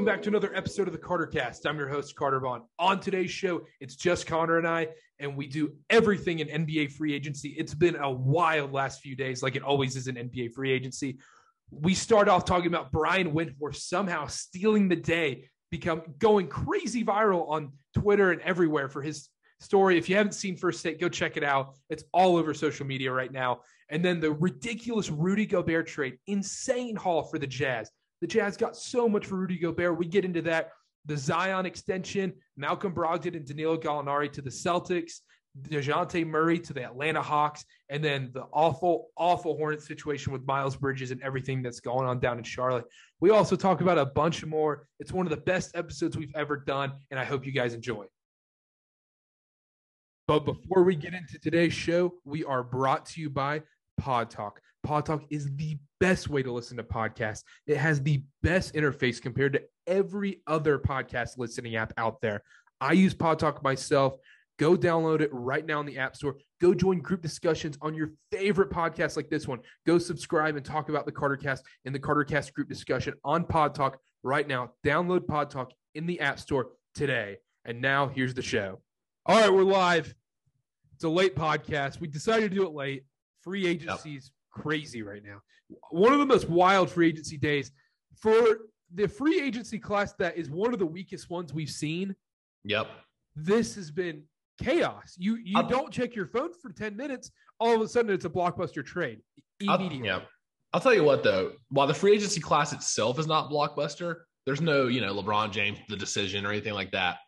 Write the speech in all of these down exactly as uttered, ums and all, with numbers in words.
welcome back to another episode of the CarterCast. I'm your host, Carter Vaughn. On today's show, it's just Connor and I, and we do everything in N B A free agency. It's been a wild last few days, like it always is in N B A free agency. We start off talking about Brian Wentworth somehow stealing the day, become going crazy viral on Twitter and everywhere for his story. If you haven't seen First Take, go check it out. It's all over social media right now. And then the ridiculous Rudy Gobert trade, insane haul for the Jazz. The Jazz got so much for Rudy Gobert. We get into that. The Zion extension, Malcolm Brogdon and Danilo Gallinari to the Celtics, DeJounte Murray to the Atlanta Hawks, and then the awful, awful Hornets situation with Miles Bridges and everything that's going on down in Charlotte. We also talk about a bunch more. It's one of the best episodes we've ever done, and I hope you guys enjoy. But before we get into today's show, we are brought to you by Pod Talk. Pod Talk is the best way to listen to podcasts. It has the best interface compared to every other podcast listening app out there. I use Pod Talk myself. Go download it right now in the App Store. Go join group discussions on your favorite podcasts like this one. Go subscribe and talk about the CarterCast in the CarterCast group discussion on Pod Talk right now. Download Pod Talk in the App Store today. And now here's the show. All right, we're live. It's a late podcast. We decided to do it late. Free agency's yep. crazy right now. One of the most wild free agency days for the free agency class that is one of the weakest ones we've seen. Yep. This has been chaos. You you I'll, don't check your phone for ten minutes. All of a sudden, it's a blockbuster trade immediately. I'll, yeah. I'll tell you what, though. While the free agency class itself is not blockbuster, there's no, you know, LeBron James, the decision or anything like that.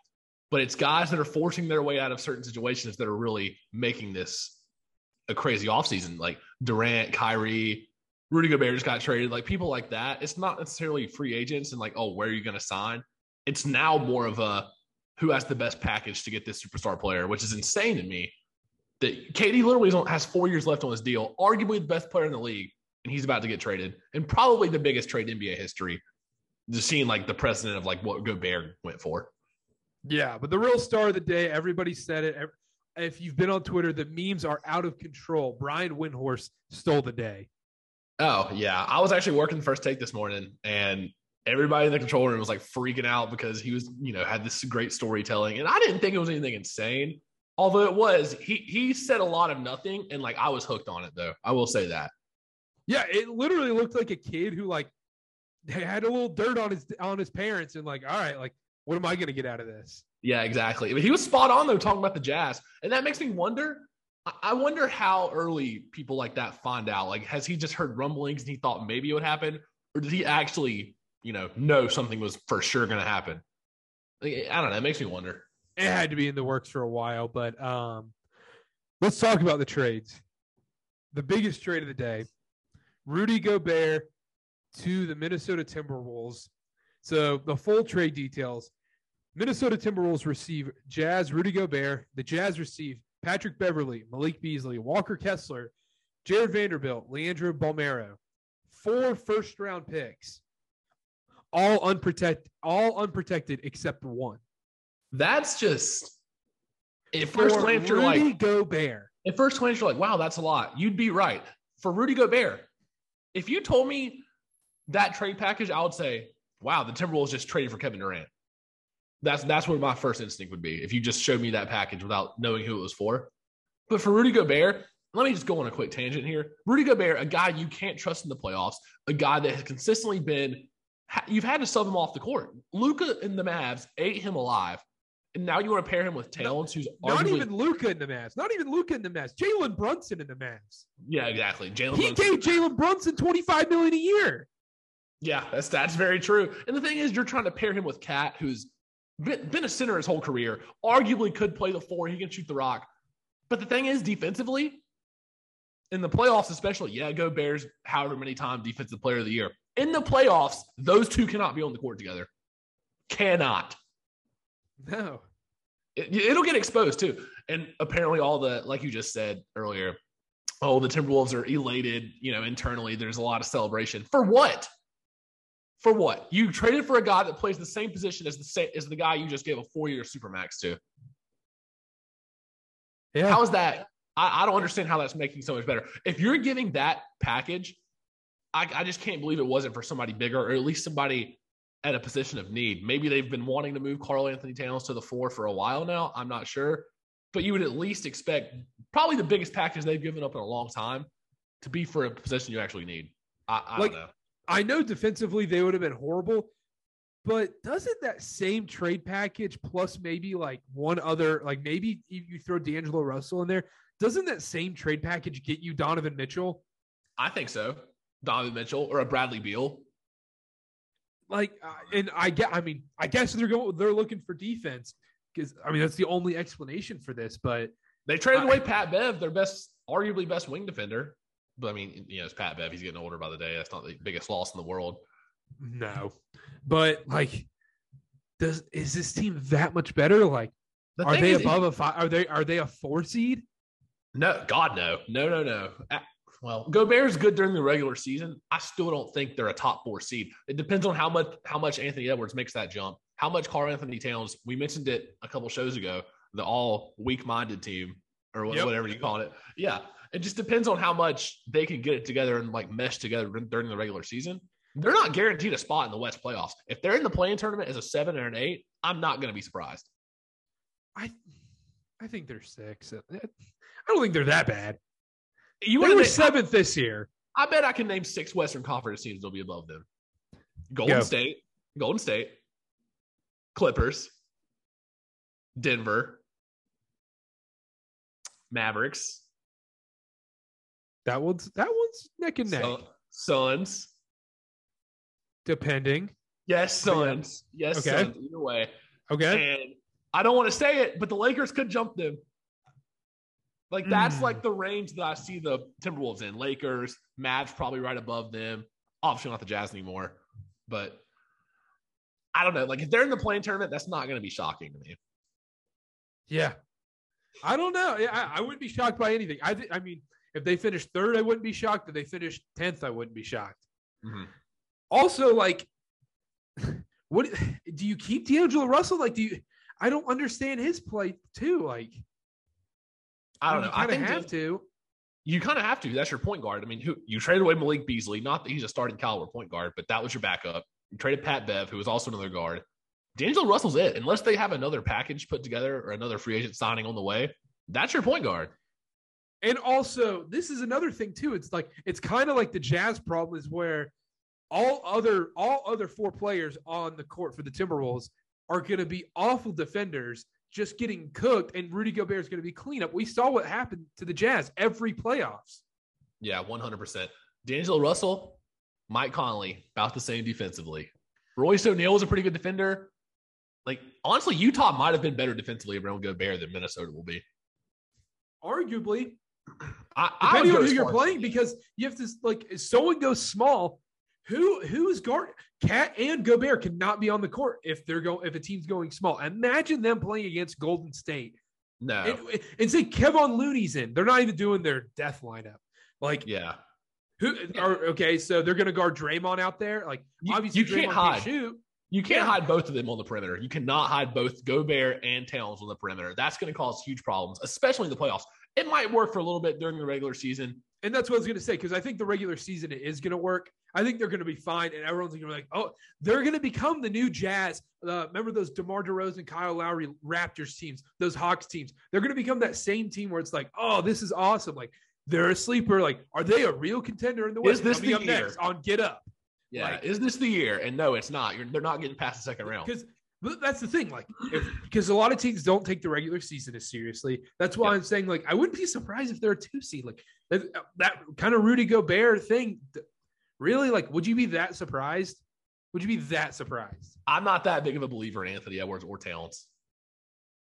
But it's guys that are forcing their way out of certain situations that are really making this a crazy offseason, like Durant, Kyrie, Rudy Gobert just got traded, like people like that. It's not necessarily free agents and like, oh, where are you going to sign? It's now more of a who has the best package to get this superstar player, which is insane to me. That K D literally has four years left on his deal, arguably the best player in the league, and he's about to get traded, and probably the biggest trade in N B A history, just seeing like the precedent of like what Gobert went for. Yeah, but the real star of the day, everybody said it. Every- If you've been on Twitter, the memes are out of control. Brian Windhorst stole the day. Oh, yeah. I was actually working First Take this morning, and everybody in the control room was, like, freaking out because he was, you know, had this great storytelling. And I didn't think it was anything insane, although it was. He he said a lot of nothing, and, like, I was hooked on it, though. I will say that. Yeah, it literally looked like a kid who, like, had a little dirt on his on his parents and, like, all right, like, what am I going to get out of this? Yeah, exactly. I mean, he was spot on, though, talking about the Jazz. And that makes me wonder, I wonder how early people like that find out. Like, has he just heard rumblings and he thought maybe it would happen? Or did he actually, you know, know something was for sure going to happen? Like, I don't know. It makes me wonder. It had to be in the works for a while. But um, let's talk about the trades. The biggest trade of the day, Rudy Gobert to the Minnesota Timberwolves. So the full trade details. Minnesota Timberwolves receive Jazz, Rudy Gobert. The Jazz receive Patrick Beverly, Malik Beasley, Walker Kessler, Jared Vanderbilt, Leandro Balmero. Four first-round picks, all unprotected, all unprotected except one. That's just – at first glance, you're like – Rudy Gobert. At first glance, you're like, wow, that's a lot. You'd be right. For Rudy Gobert, if you told me that trade package, I would say, wow, the Timberwolves just traded for Kevin Durant. That's that's where my first instinct would be if you just showed me that package without knowing who it was for. But for Rudy Gobert, let me just go on a quick tangent here. Rudy Gobert, a guy you can't trust in the playoffs, a guy that has consistently been – you've had to sub him off the court. Luka and the Mavs ate him alive, and now you want to pair him with Towns, who's arguably – Not even Luka in the Mavs. Not even Luka in the Mavs. Jalen Brunson in the Mavs. Yeah, exactly. Jalen He Brunson. gave Jalen Brunson twenty-five million dollars a year. Yeah, that's, that's very true. And the thing is, you're trying to pair him with Cat, who's – been a center his whole career, arguably could play the four. He can shoot the rock. But the thing is, defensively, in the playoffs especially, yeah, go Bears however many times defensive player of the year. In the playoffs, those two cannot be on the court together. Cannot. No. It, it'll get exposed, too. And apparently all the, like you just said earlier, oh, the Timberwolves are elated, you know, internally. There's a lot of celebration. For what? For what? You traded for a guy that plays the same position as the same, as the guy you just gave a four-year supermax to. Yeah. How is that? I, I don't understand how that's making so much better. If you're giving that package, I, I just can't believe it wasn't for somebody bigger, or at least somebody at a position of need. Maybe they've been wanting to move Karl-Anthony Towns to the four for a while now. I'm not sure. But you would at least expect probably the biggest package they've given up in a long time to be for a position you actually need. I, I like, don't know. I know defensively they would have been horrible, but doesn't that same trade package plus maybe like one other, like maybe you throw D'Angelo Russell in there, doesn't that same trade package get you Donovan Mitchell? I think so. Donovan Mitchell or a Bradley Beal. Like, uh, and I get, I mean, I guess they're going, they're looking for defense because, I mean, that's the only explanation for this, but they traded I, away Pat Bev, their best, arguably best wing defender. But I mean, you know, it's Pat Bev. He's getting older by the day. That's not the biggest loss in the world. No, but like, does, is this team that much better? Like, the are they is, above a five? Are they, are they a four seed? No, God, no, no, no, no. I, Well, Gobert's good during the regular season. I still don't think they're a top four seed. It depends on how much how much Anthony Edwards makes that jump, how much Karl-Anthony Towns. We mentioned it a couple shows ago, the all weak-minded team or yep. whatever you call it. Yeah, it just depends on how much they can get it together and like mesh together during the regular season. They're not guaranteed a spot in the West playoffs. If they're in the play-in tournament as a seven or an eight, I'm not going to be surprised. I, I think they're six. I don't think they're that bad. You they were seventh this year. I bet I can name six Western Conference teams that'll be above them. Golden Go. State, Golden State, Clippers, Denver, Mavericks. That one's that one's neck and neck. Sun, Suns. Depending. Yes, Suns. Yes, okay. Suns. Either way. Okay. And I don't want to say it, but the Lakers could jump them. Like, that's, mm. like, the range that I see the Timberwolves in. Lakers, Mavs probably right above them. Obviously not the Jazz anymore. But I don't know. Like, if they're in the play-in tournament, that's not going to be shocking to me. Yeah. I don't know. I, I wouldn't be shocked by anything. I th- I mean, if they finished third, I wouldn't be shocked. If they finished tenth, I wouldn't be shocked. Mm-hmm. Also, like, what do you keep D'Angelo Russell? Like, do you – I don't understand his play, too. Like – I don't know. I think have to. You kind of have to. That's your point guard. I mean, who, you traded away Malik Beasley. Not that he's a starting caliber point guard, but that was your backup. You traded Pat Bev, who was also another guard. D'Angelo Russell's it. Unless they have another package put together or another free agent signing on the way, that's your point guard. And also, this is another thing too. It's like it's kind of like the Jazz problem is where all other all other four players on the court for the Timberwolves are going to be awful defenders. Just getting cooked, and Rudy Gobert is going to be cleanup. We saw what happened to the Jazz every playoffs. Yeah, one hundred percent. D'Angelo Russell, Mike Conley, about the same defensively. Royce O'Neal was a pretty good defender. Like, honestly, Utah might have been better defensively around Gobert than Minnesota will be. Arguably. I, I Depending on who you're playing, because you have to, like, if someone goes small, Who who's guard? Cat and Gobert cannot be on the court if they're going if a team's going small. Imagine them playing against Golden State. No, and, and say Kevon Looney's in. They're not even doing their death lineup. Like yeah, who? Are, okay, so they're going to guard Draymond out there. Like you, obviously you Draymond can't hide. Can shoot. You can't yeah. hide both of them on the perimeter. You cannot hide both Gobert and Towns on the perimeter. That's going to cause huge problems, especially in the playoffs. It might work for a little bit during the regular season. And that's what I was going to say, because I think the regular season it is going to work. I think they're going to be fine, and everyone's going to be like, oh, they're going to become the new Jazz. Uh, remember those DeMar DeRozan, Kyle Lowry, Raptors teams, those Hawks teams. They're going to become that same team where it's like, oh, this is awesome. Like, they're a sleeper. Like, are they a real contender in the West? Is this Coming the year? Next on Get Up. Yeah, like, is this the year? And no, it's not. You're, they're not getting past the second round. Because that's the thing, like, because a lot of teams don't take the regular season as seriously. That's why yeah. I'm saying, like, I wouldn't be surprised if they're a two-seed. Like, that, that kind of Rudy Gobert thing – really? Like, would you be that surprised? Would you be that surprised? I'm not that big of a believer in Anthony Edwards or Towns.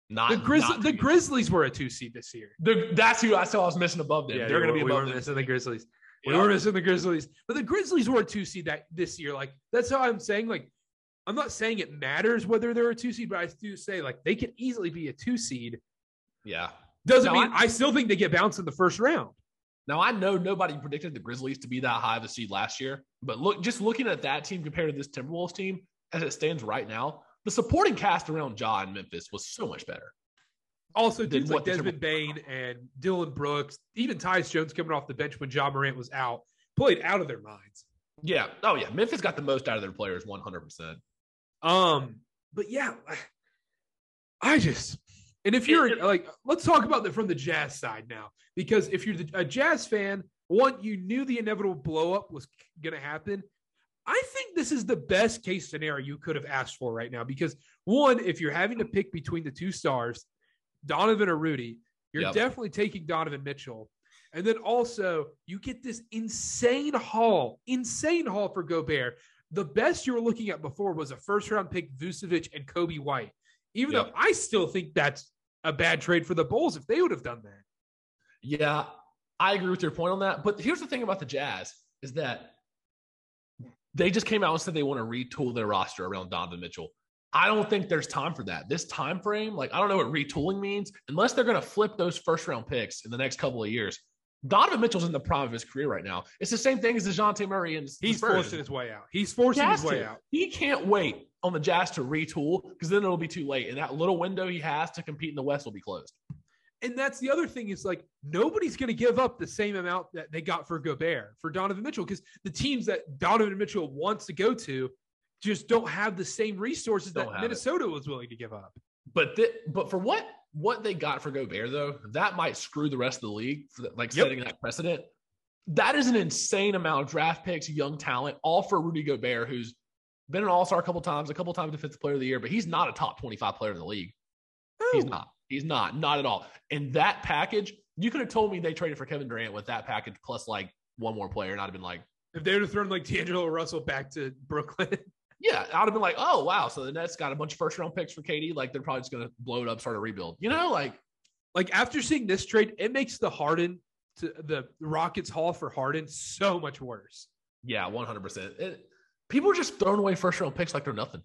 Not the, Grizz- not the Grizzlies were a two seed this year. The, that's who I saw I was missing above them. Yeah, They're going to be we above them. Missing the Grizzlies. We yeah. were missing the Grizzlies, but the Grizzlies were a two seed that this year. Like, that's how I'm saying. Like, I'm not saying it matters whether they're a two seed, but I do say like they can easily be a two seed. Yeah, doesn't no, mean I-, I still think they get bounced in the first round. Now, I know nobody predicted the Grizzlies to be that high of a seed last year, but look, just looking at that team compared to this Timberwolves team, as it stands right now, the supporting cast around Ja in Memphis was so much better. Also, dudes like Desmond Bain and Dylan Brooks, even Tyus Jones coming off the bench when Ja Morant was out, played out of their minds. Yeah. Oh, yeah. Memphis got the most out of their players, one hundred percent. Um, but yeah, I just, and if you're it, it, like, let's talk about that from the Jazz side now, because if you're a Jazz fan, one, you knew the inevitable blow up was going to happen. I think this is the best case scenario you could have asked for right now, because one, if you're having to pick between the two stars, Donovan or Rudy, you're yep. definitely taking Donovan Mitchell. And then also you get this insane haul, insane haul for Gobert. The best you were looking at before was a first round pick, Vucevic and Kobe White, even yep. though I still think that's a bad trade for the Bulls if they would have done that. Yeah, I agree with your point on that. But here's the thing about the Jazz is that they just came out and said they want to retool their roster around Donovan Mitchell. I don't think there's time for that. This time frame, like, I don't know what retooling means, unless they're going to flip those first-round picks in the next couple of years. Donovan Mitchell's in the prime of his career right now. It's the same thing as DeJounte Murray. And he's forcing his way out. He's forcing his way out. He can't wait on the Jazz to retool, because then it'll be too late, and that little window he has to compete in the West will be closed. And that's the other thing is, like, nobody's going to give up the same amount that they got for Gobert, for Donovan Mitchell, because the teams that Donovan Mitchell wants to go to just don't have the same resources don't that Minnesota it. was willing to give up. But th- but for what what they got for Gobert, though, that might screw the rest of the league, for the, like yep. setting that precedent. That is an insane amount of draft picks, young talent, all for Rudy Gobert, who's been an all-star a couple times, a couple times defensive player of the year, but he's not a top twenty-five player in the league. Ooh. He's not. He's not. Not at all. And that package, you could have told me they traded for Kevin Durant with that package plus, like, one more player, and I'd have been like... If they would have thrown, like, D'Angelo Russell back to Brooklyn... Yeah, I'd have been like, oh, wow. So the Nets got a bunch of first round picks for K D. Like, they're probably just going to blow it up, start a rebuild. You know, like, like after seeing this trade, it makes the Harden to the Rockets haul for Harden so much worse. Yeah, one hundred percent. It, people are just throwing away first round picks like they're nothing.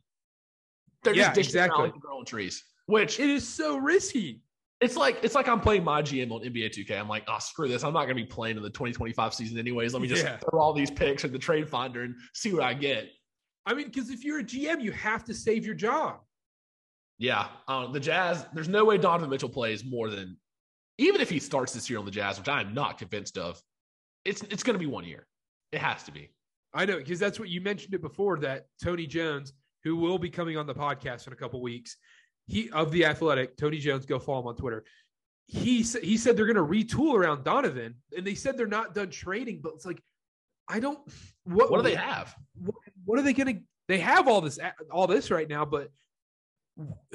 They're yeah, just dishing exactly. out like growing trees, which it is so risky. It's like, it's like I'm playing my G M on N B A two K. I'm like, oh, screw this. I'm not going to be playing in the twenty twenty-five season anyways. Let me just yeah. throw all these picks at the trade finder and see what I get. I mean, because if you're a G M, you have to save your job. Yeah. Um, the Jazz, there's no way Donovan Mitchell plays more than, even if he starts this year on the Jazz, which I am not convinced of, it's it's going to be one year. It has to be. I know, because that's what you mentioned it before, that Tony Jones, who will be coming on the podcast in a couple weeks, he of The Athletic, Tony Jones, go follow him on Twitter. He, he said they're going to retool around Donovan, and they said they're not done trading, but it's like, I don't – what do they have? What, what are they going to – they have all this all this right now, but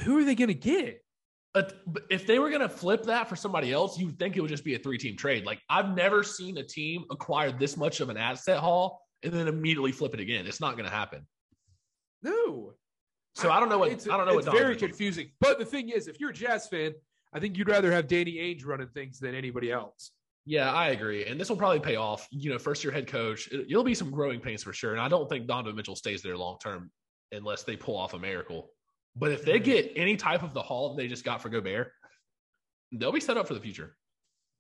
who are they going to get? But if they were going to flip that for somebody else, you'd think it would just be a three-team trade. Like, I've never seen a team acquire this much of an asset haul and then immediately flip it again. It's not going to happen. No. So I, I don't know what – I don't know what – It's very confusing. But the thing is, if you're a Jazz fan, I think you'd rather have Danny Ainge running things than anybody else. Yeah, I agree. And this will probably pay off. You know, first year head coach, it, it'll be some growing pains for sure. And I don't think Donovan Mitchell stays there long term unless they pull off a miracle. But if they get any type of the haul they just got for Gobert, they'll be set up for the future.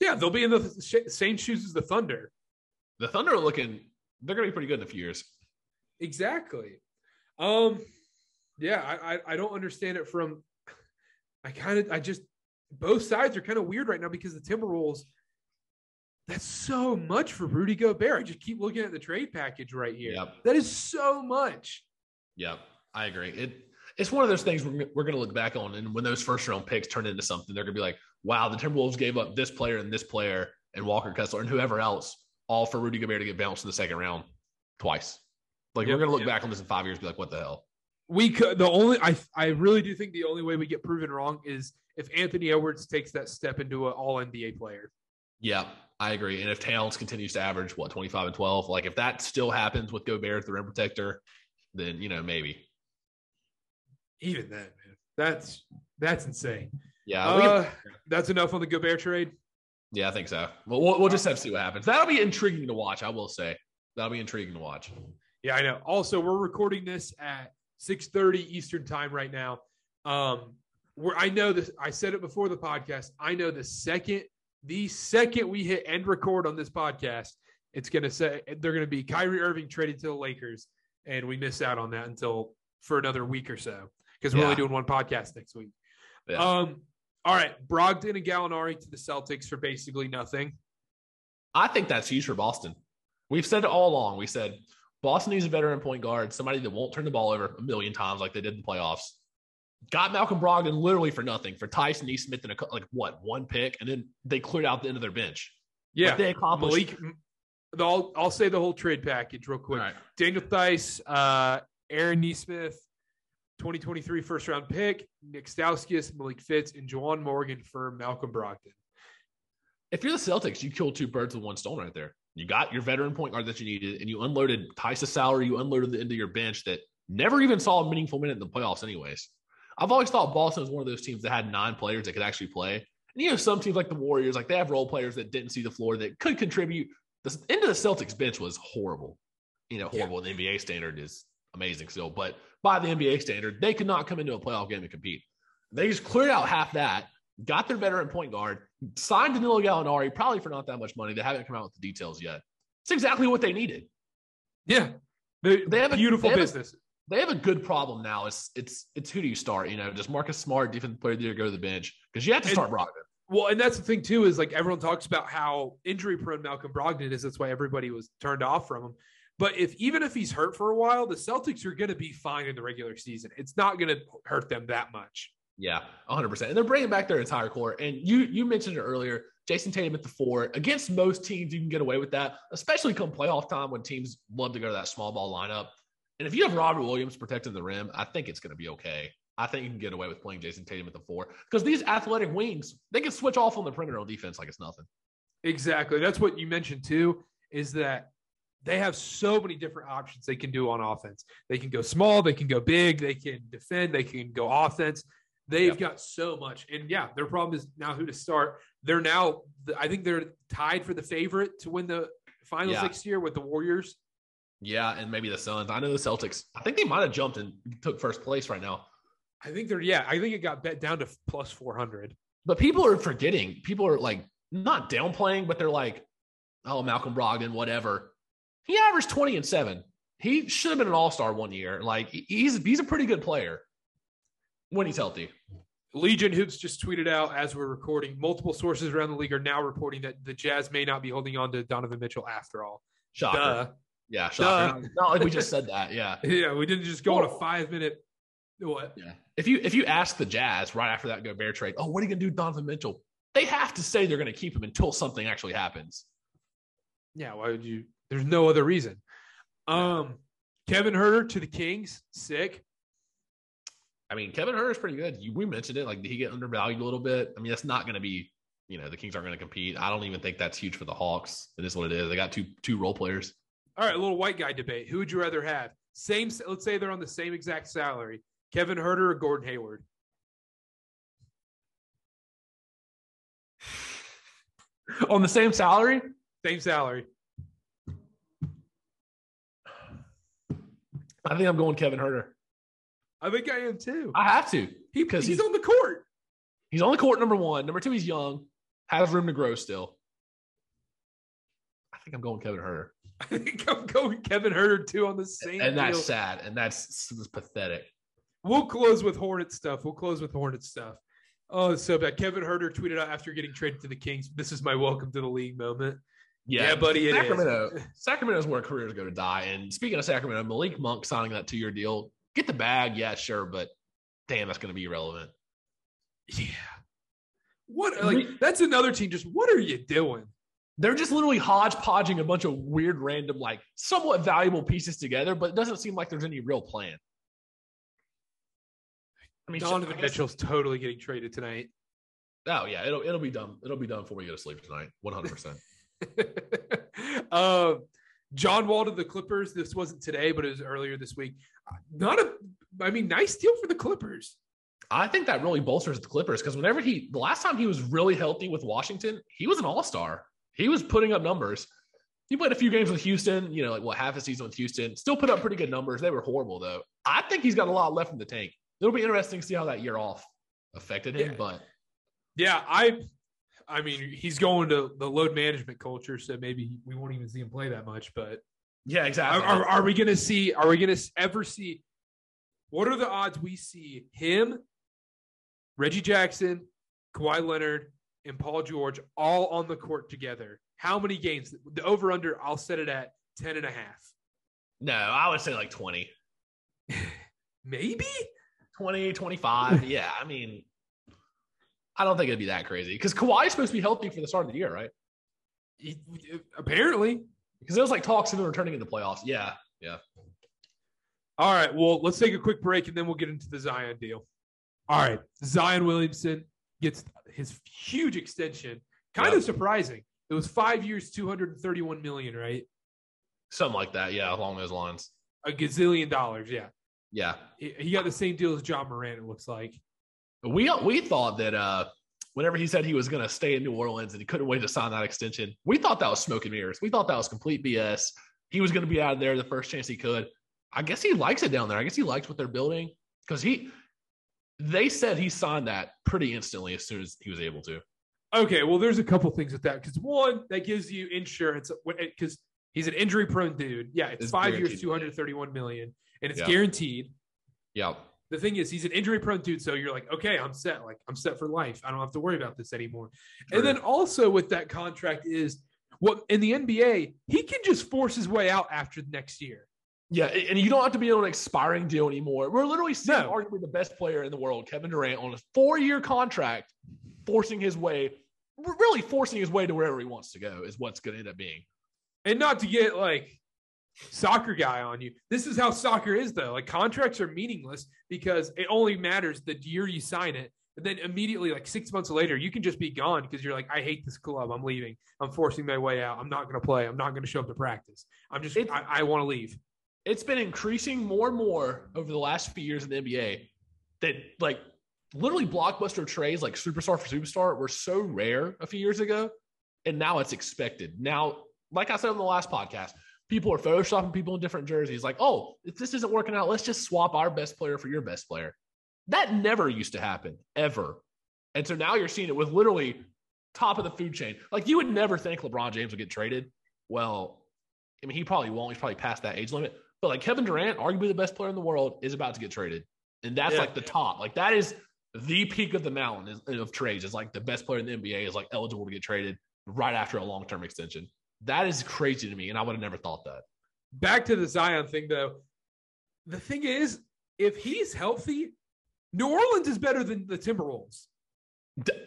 Yeah, they'll be in the sh- same shoes as the Thunder. The Thunder are looking, they're going to be pretty good in a few years. Exactly. Um, yeah, I, I, I don't understand it from, I kind of, I just, both sides are kind of weird right now because the Timberwolves. That's so much for Rudy Gobert. I just keep looking at the trade package right here. Yep. That is so much. Yeah, I agree. It It's one of those things we're, we're going to look back on, and when those first-round picks turn into something, they're going to be like, wow, the Timberwolves gave up this player and this player and Walker Kessler and whoever else, all for Rudy Gobert to get bounced in the second round twice. Like, yep, we're going to look yep. back on this in five years and be like, what the hell? We could, the only, I I really do think the only way we get proven wrong is if Anthony Edwards takes that step into an all-N B A player. Yeah, I agree. And if Towns continues to average, what, twenty-five and twelve? Like, if that still happens with Gobert, the rim protector, then, you know, maybe. Even that, man. That's, that's insane. Yeah. Uh, can... That's enough on the Gobert trade? Yeah, I think so. Well, we'll, we'll just have to see what happens. That'll be intriguing to watch, I will say. That'll be intriguing to watch. Yeah, I know. Also, we're recording this at six thirty Eastern time right now. Um, we're, I know this. I said it before the podcast. I know the second – The second we hit end record on this podcast, it's going to say they're going to be Kyrie Irving traded to the Lakers, and we miss out on that until for another week or so because we're yeah. only doing one podcast next week. Yeah. Um, all right, Brogdon and Gallinari to the Celtics for basically nothing. I think that's huge for Boston. We've said it all along. We said Boston needs a veteran point guard, somebody that won't turn the ball over a million times like they did in the playoffs. Got Malcolm Brogdon literally for nothing, for Tyson Nesmith and a, like what, one pick, and then they cleared out the end of their bench. Yeah, like they accomplished. Malik, I'll, I'll say the whole trade package real quick. Right. Daniel Theis, uh, Aaron Nesmith, twenty twenty-three first-round pick, Nick Stauskas, Malik Fitz, and Juwan Morgan for Malcolm Brogdon. If you're the Celtics, you kill two birds with one stone right there. You got your veteran point guard that you needed, and you unloaded Tyson Salary. You unloaded the end of your bench that never even saw a meaningful minute in the playoffs anyways. I've always thought Boston was one of those teams that had nine players that could actually play. And you know, some teams like the Warriors, like they have role players that didn't see the floor that could contribute. The end of the Celtics bench was horrible. You know, horrible. Yeah. The N B A standard is amazing still, but by the N B A standard, they could not come into a playoff game and compete. They just cleared out half that, got their veteran point guard, signed Danilo Gallinari, probably for not that much money. They haven't come out with the details yet. It's exactly what they needed. Yeah. They, they have a beautiful they have business. A, They have a good problem now. It's it's it's who do you start? You know, just Marcus Smart, defensive player of the year, go to the bench because you have to start and, Brogdon. Well, and that's the thing too is like everyone talks about how injury prone Malcolm Brogdon is. That's why everybody was turned off from him. But if even if he's hurt for a while, the Celtics are going to be fine in the regular season. It's not going to hurt them that much. Yeah, one hundred percent. And they're bringing back their entire core. And you you mentioned it earlier, Jason Tatum at the four. Against most teams, you can get away with that, especially come playoff time when teams love to go to that small ball lineup. And if you have Robert Williams protecting the rim, I think it's going to be okay. I think you can get away with playing Jason Tatum at the four because these athletic wings, they can switch off on the perimeter on defense like it's nothing. Exactly. That's what you mentioned too, is that they have so many different options they can do on offense. They can go small, they can go big, they can defend, they can go offense. They've yep. got so much. And yeah, their problem is now who to start. They're now, I think they're tied for the favorite to win the finals yeah. next year with the Warriors. Yeah, and maybe the Suns. I know the Celtics. I think they might have jumped and took first place right now. I think they're, yeah, I think it got bet down to plus four hundred. But people are forgetting. People are like, not downplaying, but they're like, oh, Malcolm Brogdon, whatever. He averaged twenty and seven. He should have been an all-star one year. Like, he's he's a pretty good player when he's healthy. Legion Hoops just tweeted out as we're recording, multiple sources around the league are now reporting that the Jazz may not be holding on to Donovan Mitchell after all. Shocker. Duh. Yeah, shocker. Duh. Not like we just said that. Yeah, yeah, we didn't just go Whoa. on a five-minute. What? Yeah. If you if you ask the Jazz right after that Gobert trade, oh, what are you gonna do, Donovan Mitchell? They have to say they're gonna keep him until something actually happens. Yeah, why would you? There's no other reason. Um, Kevin Herter to the Kings, sick. I mean, Kevin Herter is pretty good. You, we mentioned it. Like, did he get undervalued a little bit? I mean, that's not gonna be. You know, the Kings aren't gonna compete. I don't even think that's huge for the Hawks. It is what it is. They got two two role players. All right, a little white guy debate. Who would you rather have? Same, let's say they're on the same exact salary. Kevin Herter or Gordon Hayward? On the same salary? Same salary. I think I'm going Kevin Herter. I think I am too. I have to. He, he's, he's on the court. He's on the court, number one. Number two, he's young. Has room to grow still. I think I'm going Kevin Herter. I think I'm going Kevin Herter too on the same And that's deal. sad. And that's, that's pathetic. We'll close with Hornet stuff. We'll close with Hornet stuff. Oh, it's so bad. Kevin Herter tweeted out after getting traded to the Kings, this is my welcome to the league moment. Yeah, yeah buddy, it Sacramento, is. Sacramento is where careers go to die. And speaking of Sacramento, Malik Monk signing that two-year deal. Get the bag, yeah, sure, but damn, that's going to be irrelevant. Yeah. What? Like, that's another team. Just what are you doing? They're just literally hodgepodging a bunch of weird, random, like somewhat valuable pieces together, but it doesn't seem like there's any real plan. I mean, Donovan so, I Mitchell's guess, totally getting traded tonight. Oh yeah, it'll it'll be done. It'll be done before we go to sleep tonight. One hundred percent. John Wall to the Clippers. This wasn't today, but it was earlier this week. Not a, I mean, nice deal for the Clippers. I think that really bolsters the Clippers because whenever he, the last time he was really healthy with Washington, he was an all-star. He was putting up numbers. He played a few games with Houston, you know, like, well, half a season with Houston. Still put up pretty good numbers. They were horrible, though. I think he's got a lot left in the tank. It'll be interesting to see how that year off affected him. Yeah. But, yeah, I I mean, he's going to the load management culture, so maybe we won't even see him play that much. But, yeah, exactly. Are, are, are we going to see – are we going to ever see – what are the odds we see him, Reggie Jackson, Kawhi Leonard, and Paul George all on the court together? How many games? The over-under, I'll set it at ten and a half. No, I would say like twenty. Maybe? twenty, twenty-five. Yeah, I mean, I don't think it'd be that crazy. Because Kawhi's supposed to be healthy for the start of the year, right? It, it, apparently. Because there was like talks of him returning in the playoffs. Yeah, yeah. All right, well, let's take a quick break, and then we'll get into the Zion deal. All right, Zion Williamson gets his huge extension. Kind yep. of surprising. It was five years, two hundred thirty-one million dollars, right? Something like that, yeah, along those lines. A gazillion dollars, yeah. Yeah. He, he got the same deal as John Morant, it looks like. We we thought that uh, whenever he said he was going to stay in New Orleans and he couldn't wait to sign that extension, we thought that was smoke and mirrors. We thought that was complete B S. He was going to be out of there the first chance he could. I guess he likes it down there. I guess he likes what they're building because he – they said he signed that pretty instantly as soon as he was able to. Okay, well, there's a couple things with that because, one, that gives you insurance because he's an injury-prone dude. Yeah, it's, it's five years, two hundred thirty-one million dollars, and it's yeah. guaranteed. Yeah. The thing is, he's an injury-prone dude, so you're like, okay, I'm set. Like, I'm set for life. I don't have to worry about this anymore. True. And then also with that contract is what in the N B A, he can just force his way out after the next year. Yeah, and you don't have to be on an expiring deal anymore. We're literally seeing no. arguably the best player in the world, Kevin Durant, on a four-year contract, forcing his way, really forcing his way to wherever he wants to go is what's going to end up being. And not to get, like, soccer guy on you. This is how soccer is, though. Like, contracts are meaningless because it only matters the year you sign it. And then immediately, like, six months later, you can just be gone because you're like, I hate this club. I'm leaving. I'm forcing my way out. I'm not going to play. I'm not going to show up to practice. I'm just – I, I want to leave. It's been increasing more and more over the last few years in the N B A that, like, literally blockbuster trades, like superstar for superstar, were so rare a few years ago, and now it's expected. Now, like I said on the last podcast, people are photoshopping people in different jerseys. Like, oh, if this isn't working out, let's just swap our best player for your best player. That never used to happen, ever. And so now you're seeing it with literally top of the food chain. Like, you would never think LeBron James would get traded. Well, I mean, he probably won't. He's probably past that age limit. But, like, Kevin Durant, arguably the best player in the world, is about to get traded. And that's, yeah. like, the top. Like, that is the peak of the mountain is, of trades. It's, like, the best player in the N B A is, like, eligible to get traded right after a long-term extension. That is crazy to me, and I would have never thought that. Back to the Zion thing, though. The thing is, if he's healthy, New Orleans is better than the Timberwolves.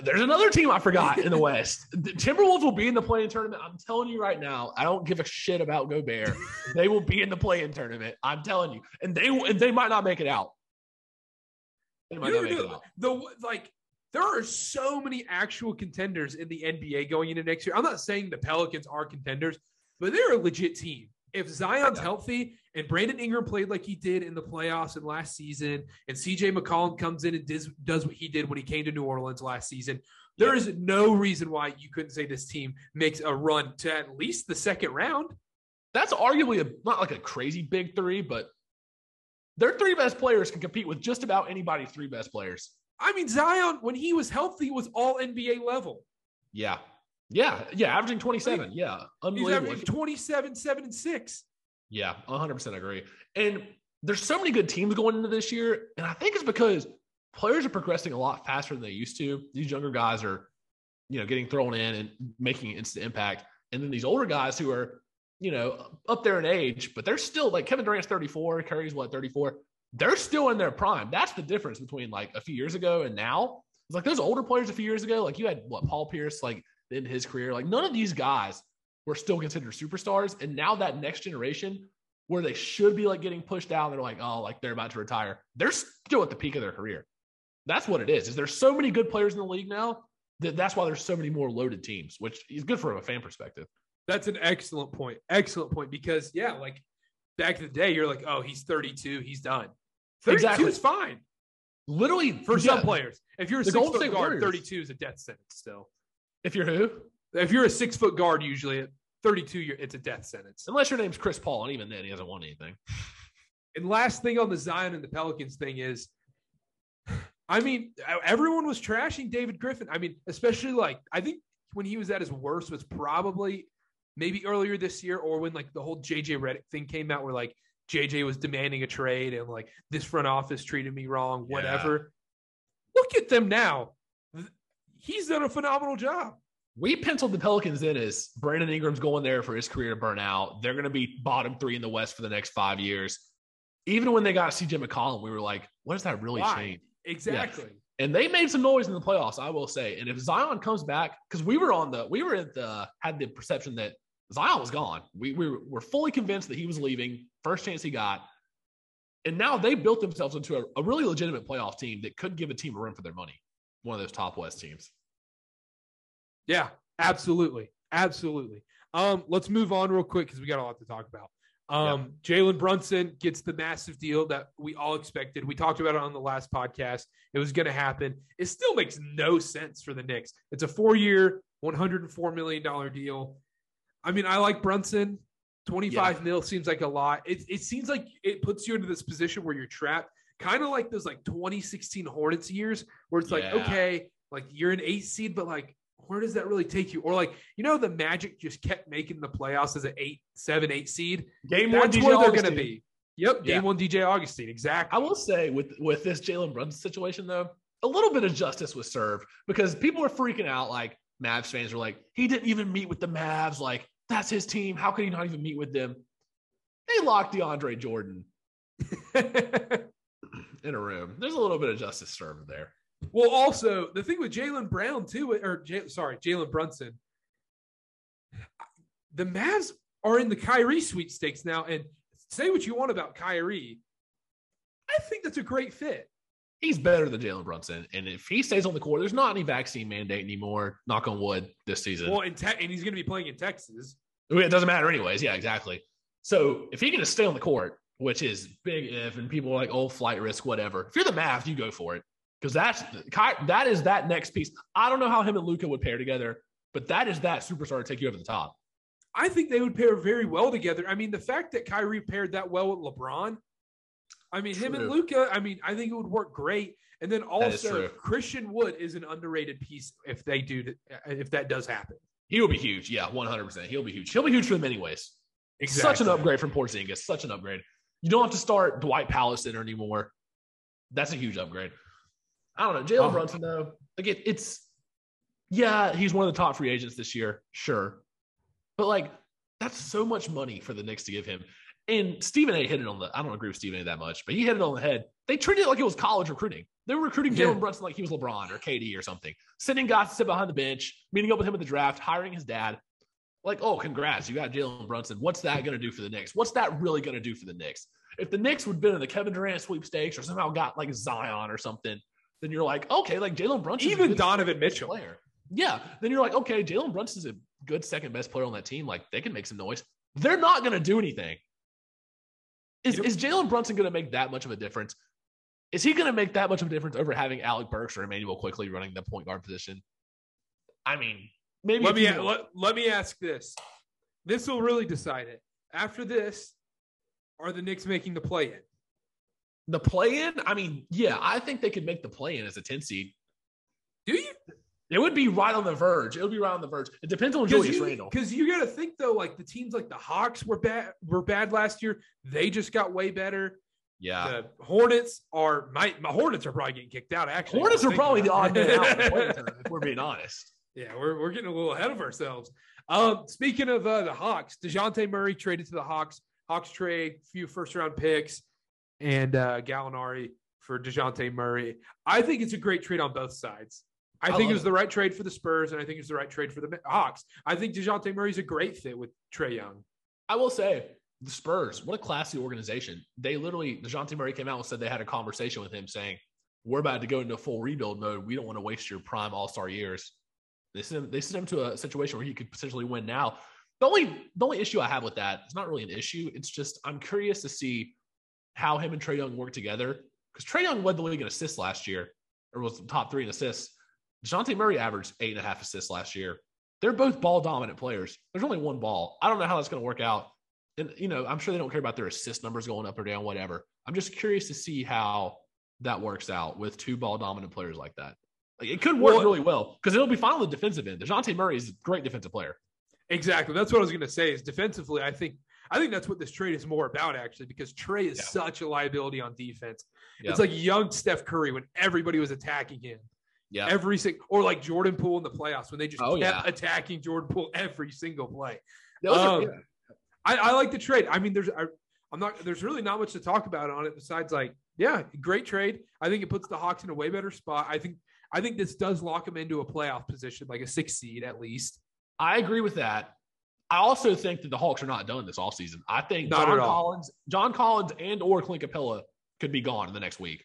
There's another team I forgot in the West. The Timberwolves will be in the play-in tournament. I'm telling you right now, I don't give a shit about Gobert. They will be in the play-in tournament. I'm telling you. And they and they might not make it out. They might not make it out. The, like, there are so many actual contenders in the N B A going into next year. I'm not saying the Pelicans are contenders, but they're a legit team. If Zion's healthy and Brandon Ingram played like he did in the playoffs and last season, and C J McCollum comes in and dis- does what he did when he came to New Orleans last season, there yeah. is no reason why you couldn't say this team makes a run to at least the second round. That's arguably a, not like a crazy big three, but their three best players can compete with just about anybody's three best players. I mean, Zion, when he was healthy, was all N B A level. Yeah. Yeah, yeah, averaging twenty-seven. Yeah, unbelievable. He's averaging twenty-seven, seven, and six. Yeah, one hundred percent agree. And there's so many good teams going into this year, and I think it's because players are progressing a lot faster than they used to. These younger guys are, you know, getting thrown in and making an instant impact. And then these older guys who are, you know, up there in age, but they're still like Kevin Durant's thirty-four, Curry's what, thirty-four. They're still in their prime. That's the difference between like a few years ago and now. It's like those older players a few years ago, like you had what, Paul Pierce, like in his career, like none of these guys were still considered superstars. And now that next generation where they should be like getting pushed out, they're like, oh, like they're about to retire. They're still at the peak of their career. That's what it is, is there's so many good players in the league now that that's why there's so many more loaded teams, which is good from a fan perspective. That's an excellent point. Excellent point. Because yeah, like back in the day, you're like, oh, he's thirty-two. He's done. thirty-two exactly. is fine. Literally for yeah. some players. If you're a six-foot guard, thirty-two is a death sentence still. If you're who? If you're a six-foot guard, usually at thirty-two, you're, it's a death sentence. Unless your name's Chris Paul, and even then, he hasn't won anything. And last thing on the Zion and the Pelicans thing is, I mean, everyone was trashing David Griffin. I mean, especially, like, I think when he was at his worst was probably maybe earlier this year or when, like, the whole J J Redick thing came out where, like, J J was demanding a trade and, like, this front office treated me wrong, whatever. Yeah. Look at them now. He's done a phenomenal job. we penciled the Pelicans in as Brandon Ingram's going there for his career burnout. They're going to be bottom three in the West for the next five years. Even when they got C J McCollum, we were like, what does that really Why? change? Exactly. Yeah. And they made some noise in the playoffs, I will say. And if Zion comes back, because we were on the, we were at the, had the perception that Zion was gone. We, we were fully convinced that he was leaving, first chance he got. And now they built themselves into a, a really legitimate playoff team that could give a team a run for their money. One of those top West teams. Yeah, absolutely. Absolutely. Um, let's move on real quick because we got a lot to talk about. Um, yeah. Jalen Brunson gets the massive deal that we all expected. We talked about it on the last podcast. It was going to happen. It still makes no sense for the Knicks. It's a four-year, one hundred four million dollars deal. I mean, I like Brunson. twenty-five yeah. mil seems like a lot. It, it seems like it puts you into this position where you're trapped, kind of like those like twenty sixteen Hornets years where it's yeah. like, okay, like you're an eight seed, but like, where does that really take you? Or like, you know, the Magic just kept making the playoffs as an eight, seven, eight seed. Game That's one, D J where they're going to be. Yep. Game yeah. one, D J Augustine. Exactly. I will say with, with this Jalen Brunson situation though, a little bit of justice was served because people are freaking out. Like Mavs fans are like, he didn't even meet with the Mavs. Like that's his team. How could he not even meet with them? They locked DeAndre Jordan in a room. There's a little bit of justice served there. Well, also, the thing with Jaylen Brown, too, or J- sorry, Jalen Brunson, the Mavs are in the Kyrie sweepstakes now. And say what you want about Kyrie, I think that's a great fit. He's better than Jalen Brunson. And if he stays on the court, there's not any vaccine mandate anymore, knock on wood, this season. Well, and, te- and he's going to be playing in Texas. It doesn't matter anyways. Yeah, exactly. So if he can just stay on the court, which is big if, and people are like, oh, flight risk, whatever. If you're the Mavs, you go for it. Because that's that is that next piece. I don't know how him and Luka would pair together, but that is that superstar to take you over the top. I think they would pair very well together. I mean, the fact that Kyrie paired that well with LeBron, I mean, true. him and Luka, I mean, I think it would work great. And then also Christian Wood is an underrated piece if they do, if that does happen. He'll be huge. Yeah, one hundred percent. He'll be huge. He'll be huge for them anyways. Exactly. Such an upgrade from Porzingis. Such an upgrade. You don't have to start Dwight Powell center anymore. That's a huge upgrade. I don't know. Jalen oh. Brunson, though, like it, it's, yeah, he's one of the top free agents this year, sure. But, like, that's so much money for the Knicks to give him. And Stephen A. hit it on the, I don't agree with Stephen A. that much, but he hit it on the head. They treated it like it was college recruiting. They were recruiting yeah. Jalen Brunson like he was LeBron or K D or something. Sending guys to sit behind the bench, meeting up with him at the draft, hiring his dad. Like, oh, congrats, you got Jalen Brunson. What's that going to do for the Knicks? What's that really going to do for the Knicks? If the Knicks would have been in the Kevin Durant sweepstakes or somehow got, like, Zion or something, then you're like, okay, like Jalen Brunson, even Donovan Mitchell player. Yeah. Then you're like, okay, Jalen Brunson's a good second best player on that team. Like they can make some noise. They're not going to do anything. Is is Jalen Brunson going to make that much of a difference? Is he going to make that much of a difference over having Alec Burks or Emmanuel Quickly running the point guard position? I mean, maybe. Let me a- let, let me ask this. This will really decide it. After this, are the Knicks making the play-in? The play-in? I mean, yeah, I think they could make the play-in as a ten seed. Do you? It would be right on the verge. It would be right on the verge. It depends on Julius you, Randle. Because you got to think, though, like the teams like the Hawks were bad were bad last year. They just got way better. Yeah. The Hornets are – my my Hornets are probably getting kicked out, actually. Hornets are probably the odd man out if we're being honest. Yeah, we're we're getting a little ahead of ourselves. Um, speaking of uh, the Hawks, DeJounte Murray traded to the Hawks. Hawks trade, few first-round picks. And uh, Gallinari for DeJounte Murray. I think it's a great trade on both sides. I, I think it was it. the right trade for the Spurs, and I think it was the right trade for the Hawks. I think DeJounte Murray's a great fit with Trae Young. I will say, the Spurs, what a classy organization. They literally, DeJounte Murray came out and said they had a conversation with him saying, we're about to go into full rebuild mode. We don't want to waste your prime all-star years. They sent him, they sent him to a situation where he could potentially win now. The only, the only issue I have with that, it's not really an issue. It's just I'm curious to see how him and Trae Young work together, because Trae Young led the league in assists last year, or was top three in assists. DeJounte Murray averaged eight and a half assists last year. They're both ball-dominant players. There's only one ball. I don't know how that's going to work out. And, you know, I'm sure they don't care about their assist numbers going up or down, whatever. I'm just curious to see how that works out with two ball-dominant players like that. Like, it could work well, really well, because it'll be fine on the defensive end. DeJounte Murray is a great defensive player. Exactly. That's what I was going to say is defensively, I think – I think that's what this trade is more about, actually, because Trae is yeah. such a liability on defense. Yeah. It's like young Steph Curry when everybody was attacking him. Yeah. Every single, or like Jordan Poole in the playoffs when they just oh, kept yeah. attacking Jordan Poole every single play. Those um, are, yeah. I, I like the trade. I mean, there's I, I'm not there's really not much to talk about on it besides like, yeah, great trade. I think it puts the Hawks in a way better spot. I think I think this does lock them into a playoff position, like a six seed at least. I agree with that. I also think that the Hawks are not done this offseason. I think John Collins, John Collins and or Clint Capella could be gone in the next week.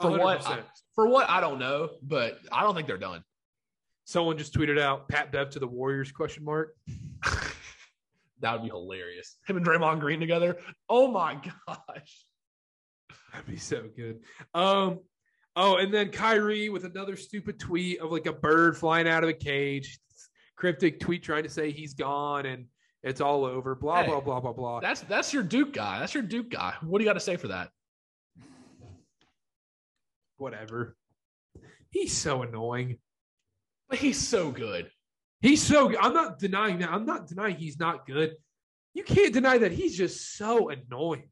For one hundred percent. what? I, for what? I don't know, but I don't think they're done. Someone just tweeted out Pat Bev to the Warriors question mark. That would be hilarious. Him and Draymond Green together. Oh my gosh. That'd be so good. Um, oh, and then Kyrie with another stupid tweet of like a bird flying out of a cage. Cryptic tweet trying to say he's gone and it's all over. Blah, hey, blah, blah, blah, blah. That's that's your Duke guy. That's your Duke guy. What do you got to say for that? Whatever. He's so annoying. But he's so good. He's so good. I'm not denying that. I'm not denying he's not good. You can't deny that he's just so annoying.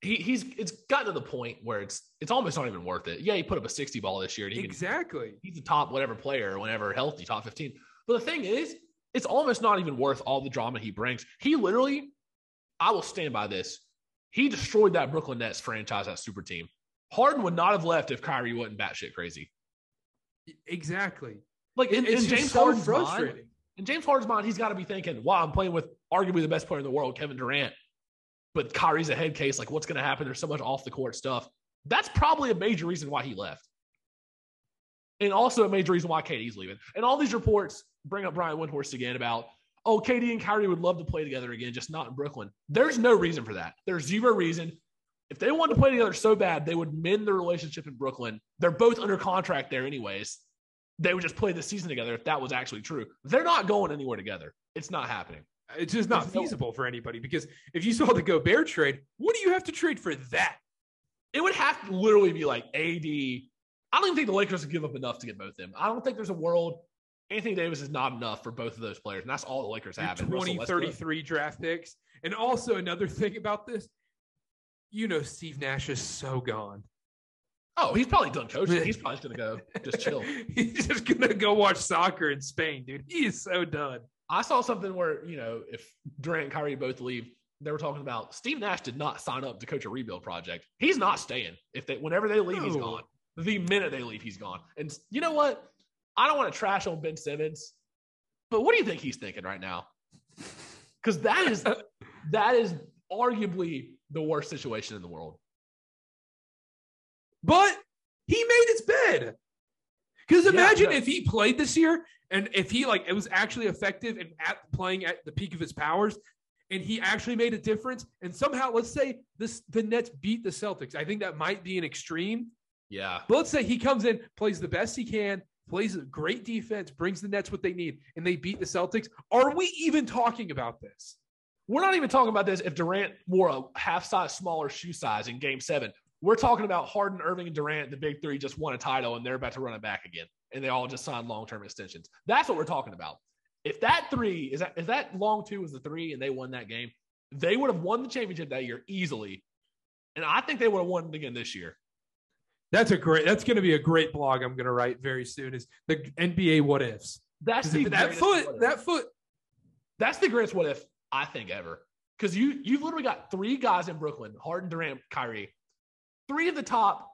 He, he's it's gotten to the point where it's it's almost not even worth it. Yeah, he put up a sixty ball this year. And he exactly. Can, he's the top whatever player whenever healthy, top fifteen. But the thing is, it's almost not even worth all the drama he brings. He literally, I will stand by this. He destroyed that Brooklyn Nets franchise, that super team. Harden would not have left if Kyrie wasn't batshit crazy. Exactly. Like in, in James so Harden's mind, in James Harden's mind, he's got to be thinking, "Wow, I'm playing with arguably the best player in the world, Kevin Durant." But Kyrie's a head case. Like, what's going to happen? There's so much off the court stuff. That's probably a major reason why he left. And also a major reason why K D's leaving. And all these reports bring up Brian Wentworth again about, oh, K D and Kyrie would love to play together again, just not in Brooklyn. There's no reason for that. There's zero reason. If they wanted to play together so bad, they would mend their relationship in Brooklyn. They're both under contract there anyways. They would just play this season together if that was actually true. They're not going anywhere together. It's not happening. It's just not feasible for anybody, because if you saw the Gobert trade, what do you have to trade for that? It would have to literally be like A D. I don't even think the Lakers would give up enough to get both of them. I don't think there's a world Anthony Davis is not enough for both of those players, and that's all the Lakers have. twenty thirty-three draft picks. And also another thing about this, you know Steve Nash is so gone. Oh, he's probably done coaching. He's probably going to go just chill. He's just going to go watch soccer in Spain, dude. He is so done. I saw something where, you know, if Durant and Kyrie both leave, they were talking about Steve Nash did not sign up to coach a rebuild project. He's not staying. If they, whenever they leave, no. He's gone. The minute they leave, he's gone. And you know what? I don't want to trash on Ben Simmons, but what do you think he's thinking right now? Because that is that is arguably the worst situation in the world. But he made his bed. Because imagine yeah, if he played this year and if he like it was actually effective and at playing at the peak of his powers and he actually made a difference. And somehow, let's say this the Nets beat the Celtics. I think that might be an extreme. Yeah. But let's say he comes in, plays the best he can, plays great defense, brings the Nets what they need, and they beat the Celtics. Are we even talking about this? We're not even talking about this if Durant wore a half size smaller shoe size in game seven. We're talking about Harden, Irving, and Durant, the big three, just won a title, and they're about to run it back again. And they all just signed long-term extensions. That's what we're talking about. If that three is that, if that long two was the three and they won that game, they would have won the championship that year easily. And I think they would have won it again this year. That's a great, that's going to be a great blog I'm going to write very soon, is the N B A what ifs. That's the that foot, what if. that foot. That's the greatest what if I think ever. Because you, you've literally got three guys in Brooklyn, Harden, Durant, Kyrie. Three of the top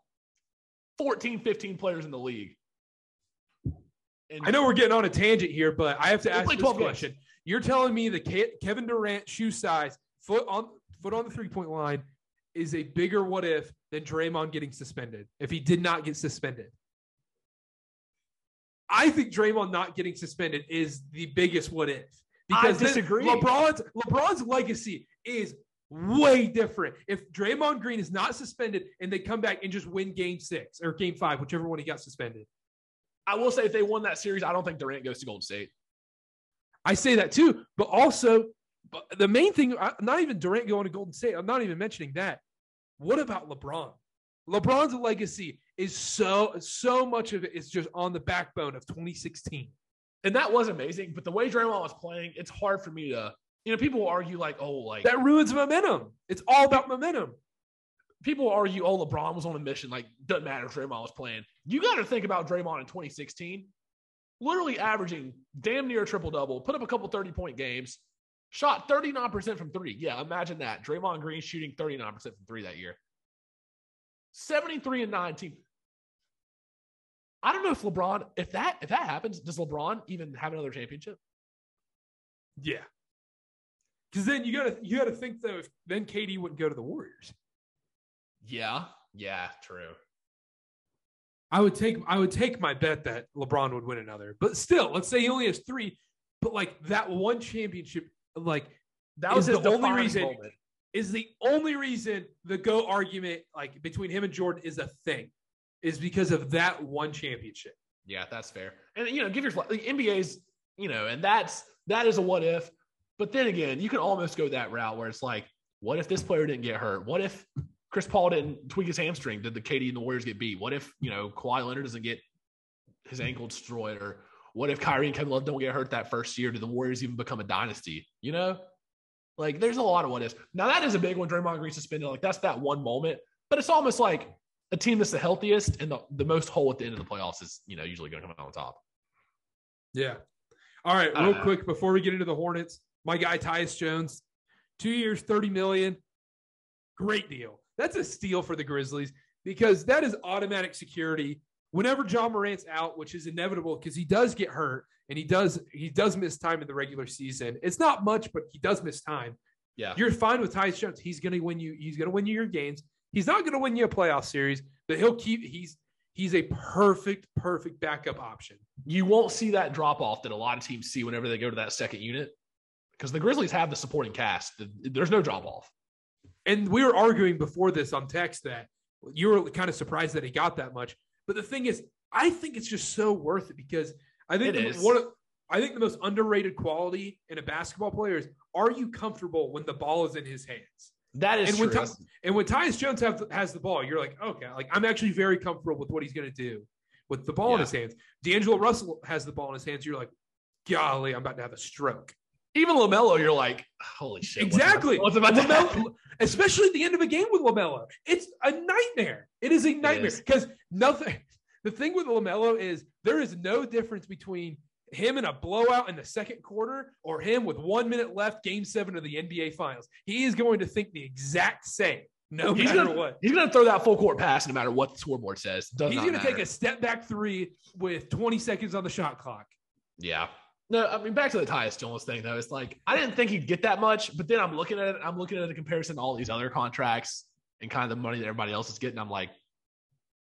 fourteen, fifteen players in the league. And I know we're getting on a tangent here, but I have to ask this question. Games. You're telling me the Kevin Durant shoe size, foot on foot on the three-point line, is a bigger what if than Draymond getting suspended, if he did not get suspended? I think Draymond not getting suspended is the biggest what if. Because I disagree. LeBron's, LeBron's legacy is way different. If Draymond Green is not suspended and they come back and just win game six or game five, whichever one he got suspended. I will say if they won that series, I don't think Durant goes to Golden State. I say that too, but also but the main thing, not even Durant going to Golden State. I'm not even mentioning that. What about LeBron? LeBron's legacy is so, so much of it is just on the backbone of twenty sixteen. And that was amazing, but the way Draymond was playing, it's hard for me to You know, people will argue like, oh, like... That ruins momentum. It's all about momentum. people argue, oh, LeBron was on a mission. Like, doesn't matter if Draymond was playing. You got to think about Draymond in twenty sixteen, literally averaging damn near a triple-double, put up a couple thirty-point games, shot thirty-nine percent from three. Yeah, imagine that. Draymond Green shooting thirty-nine percent from three that year. seventy-three and nineteen. I don't know if LeBron, if that if that happens, does LeBron even have another championship? Yeah. Because then you gotta you gotta think though, if then K D wouldn't go to the Warriors. Yeah, yeah, true. I would take I would take my bet that LeBron would win another, but still, let's say he only has three. But like that one championship, like that was the only reason. Moment. Is the only reason the GOAT argument, like between him and Jordan, is a thing, is because of that one championship. Yeah, that's fair. And you know, give your like, N B A's, you know, and that's that is a what if. But then again, you can almost go that route where it's like, what if this player didn't get hurt? What if Chris Paul didn't tweak his hamstring? Did the K D and the Warriors get beat? What if, you know, Kawhi Leonard doesn't get his ankle destroyed? Or what if Kyrie and Kevin Love don't get hurt that first year? Do the Warriors even become a dynasty? You know, like there's a lot of what ifs. Now that is a big one. Draymond Green suspended, like that's that one moment. But it's almost like a team that's the healthiest and the, the most whole at the end of the playoffs is, you know, usually going to come out on top. Yeah. All right, real uh, quick before we get into the Hornets, my guy Tyus Jones, two years, thirty million dollars. Great deal. That's a steal for the Grizzlies because that is automatic security. Whenever John Morant's out, which is inevitable because he does get hurt and he does he does miss time in the regular season. It's not much, but he does miss time. Yeah, you're fine with Tyus Jones. He's going to win you. He's going to win you your games. He's not going to win you a playoff series, but he'll keep. He's he's a perfect, perfect backup option. You won't see that drop off that a lot of teams see whenever they go to that second unit because the Grizzlies have the supporting cast. There's no drop off. And we were arguing before this on text that you were kind of surprised that he got that much. But the thing is, I think it's just so worth it because I think the, one of, I think the most underrated quality in a basketball player is, are you comfortable when the ball is in his hands? That is and true. When Ty, and when Tyus Jones have, has the ball, you're like, okay, like I'm actually very comfortable with what he's going to do with the ball yeah. in his hands. D'Angelo Russell has the ball in his hands. You're like, golly, I'm about to have a stroke. Even LaMelo, you're like, holy shit. Exactly. What's about, what's about LaMelo, especially at the end of a game with LaMelo. It's a nightmare. It is a nightmare because nothing. The thing with LaMelo is there is no difference between him in a blowout in the second quarter or him with one minute left, game seven of the N B A Finals. He is going to think the exact same. No he's matter gonna, what. He's going to throw that full court pass no matter what the scoreboard says. Does he's going to take a step back three with twenty seconds on the shot clock. Yeah. No, I mean, back to the Tyus Jones thing, though. It's like, I didn't think he'd get that much, but then I'm looking at it. I'm looking at the comparison to all these other contracts and kind of the money that everybody else is getting. I'm like,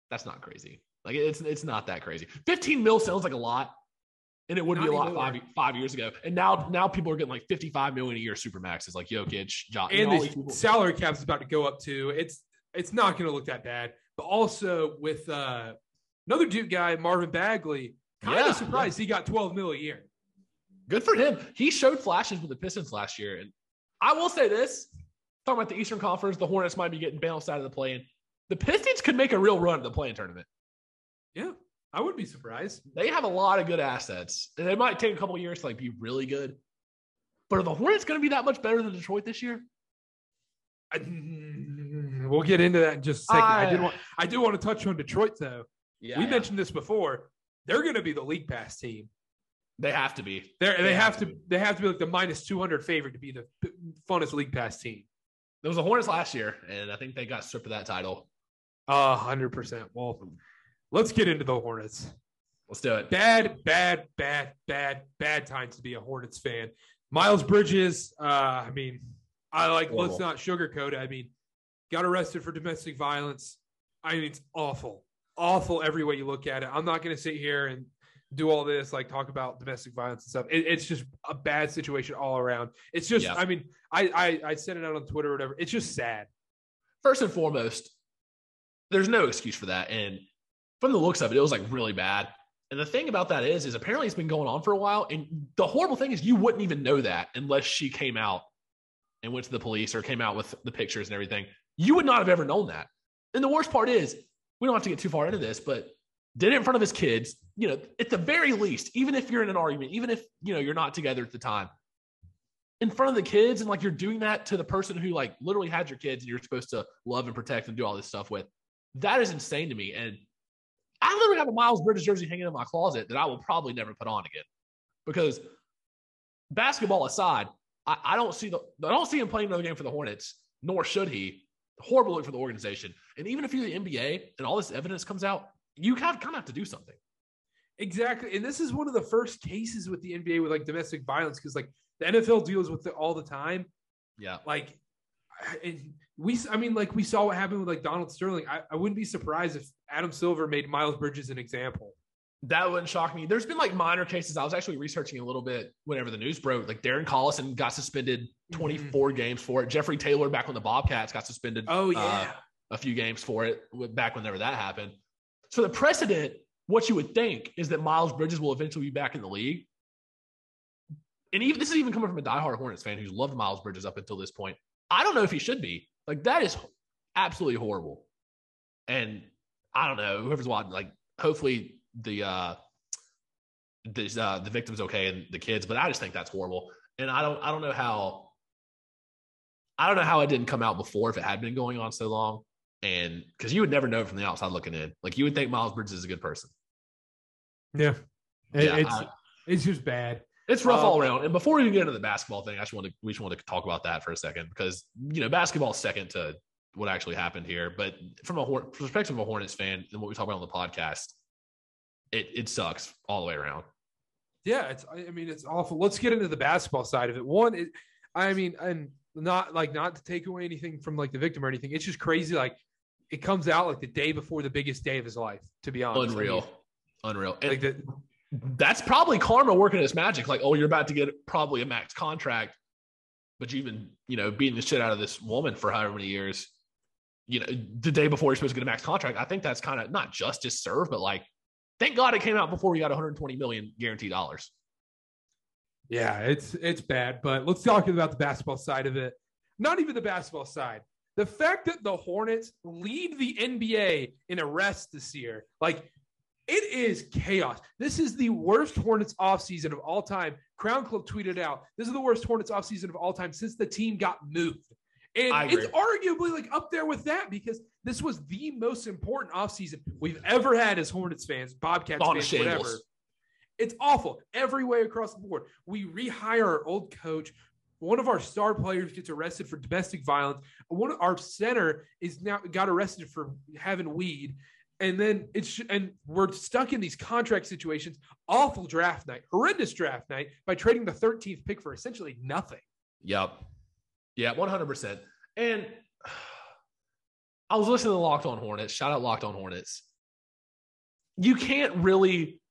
that's not crazy. Like, it's it's not that crazy. fifteen mil sounds like a lot, and it would not be a lot five, five years ago. And now now people are getting like fifty-five million a year supermax. It's like Jokic, John. And, and the salary cap is about to go up, too. It's, it's not going to look that bad. But also with uh, another Duke guy, Marvin Bagley, kind yeah, of surprised yeah. he got twelve mil a year. Good for him. He showed flashes with the Pistons last year. And I will say this, talking about the Eastern Conference, the Hornets might be getting bounced out of the play-in. The Pistons could make a real run at the play-in tournament. Yeah, I wouldn't be surprised. They have a lot of good assets. And it might take a couple of years to like be really good. But are the Hornets going to be that much better than Detroit this year? I, we'll get into that in just a second. I, I, did want, I do want to touch on Detroit, though. Yeah, we yeah. mentioned this before. They're going to be the league pass team. They have to be. They're, they, they have, have to. Be. They have to be like the minus two hundred favorite to be the funnest league pass team. There was the Hornets last year, and I think they got stripped of that title. A hundred percent. Well, let's get into the Hornets. Let's do it. Bad, bad, bad, bad, bad times to be a Hornets fan. Miles Bridges. Uh, I mean, I like. Horrible. Let's not sugarcoat it. I mean, got arrested for domestic violence. I mean, it's awful, awful every way you look at it. I'm not going to sit here and do all this, like talk about domestic violence and stuff. It, it's just a bad situation all around. It's just, yeah. I mean, I, I I sent it out on Twitter or whatever. It's just sad. First and foremost, there's no excuse for that. And from the looks of it, it was like really bad. And the thing about that is, is apparently it's been going on for a while. And the horrible thing is you wouldn't even know that unless she came out and went to the police or came out with the pictures and everything. You would not have ever known that. And the worst part is, we don't have to get too far into this, but did it in front of his kids. You know, at the very least, even if you're in an argument, even if, you know, you're not together at the time, in front of the kids, and like you're doing that to the person who like literally had your kids and you're supposed to love and protect and do all this stuff with. That is insane to me. And I literally have a Miles Bridges jersey hanging in my closet that I will probably never put on again, because basketball aside, I, I don't see the I don't see him playing another game for the Hornets, nor should he. Horrible look for the organization. And even if you're the N B A and all this evidence comes out, you kind of have to do something. Exactly. And this is one of the first cases with the N B A with like domestic violence, because like the N F L deals with it all the time. Yeah. Like and we, I mean, like we saw what happened with like Donald Sterling. I, I wouldn't be surprised if Adam Silver made Miles Bridges an example. That wouldn't shock me. There's been like minor cases. I was actually researching a little bit whenever the news broke. Like Darren Collison got suspended twenty-four mm-hmm. games for it. Jeffrey Taylor back on the Bobcats got suspended oh, yeah. uh, a few games for it back whenever that happened. So the precedent, what you would think, is that Miles Bridges will eventually be back in the league. And even this is even coming from a diehard Hornets fan who's loved Miles Bridges up until this point. I don't know if he should be. Like that is absolutely horrible. And I don't know, whoever's watching, like hopefully – the uh the uh the victim's okay and the kids, but I just think that's horrible. And I don't I don't know how I don't know how it didn't come out before if it had been going on so long. And because you would never know from the outside looking in. Like you would think Miles Bridges is a good person. Yeah. It, yeah it's I, it's just bad. It's rough um, all around. And before we even get into the basketball thing, I just want to we just want to talk about that for a second, because you know basketball is second to what actually happened here. But from a Horn- perspective of a Hornets fan and what we talk about on the podcast, It it sucks all the way around. Yeah, it's. I mean, it's awful. Let's get into the basketball side of it. One, it, I mean, and not like not to take away anything from like the victim or anything. It's just crazy. Like it comes out like the day before the biggest day of his life. To be honest, unreal, unreal. And like the, that's probably karma working its magic. Like, oh, you're about to get probably a max contract, but you've been you know beating the shit out of this woman for however many years. You know, the day before you're supposed to get a max contract. I think that's kind of not justice served, but like. Thank God it came out before we got one hundred twenty million guaranteed dollars. Yeah, it's it's bad, but let's talk about the basketball side of it. Not even the basketball side. The fact that the Hornets lead the N B A in arrests this year, like it is chaos. This is the worst Hornets offseason of all time. Crown Club tweeted out, "This is the worst Hornets offseason of all time since the team got moved." And it's arguably like up there with that, because this was the most important offseason we've ever had as Hornets fans, Bobcats fans, whatever. It's awful every way across the board. We rehire our old coach. One of our star players gets arrested for domestic violence. One of our center is now got arrested for having weed. And then it's and we're stuck in these contract situations. Awful draft night, horrendous draft night by trading the thirteenth pick for essentially nothing. Yep. Yeah, one hundred percent. And I was listening to Locked on Hornets. Shout out Locked on Hornets. You can't really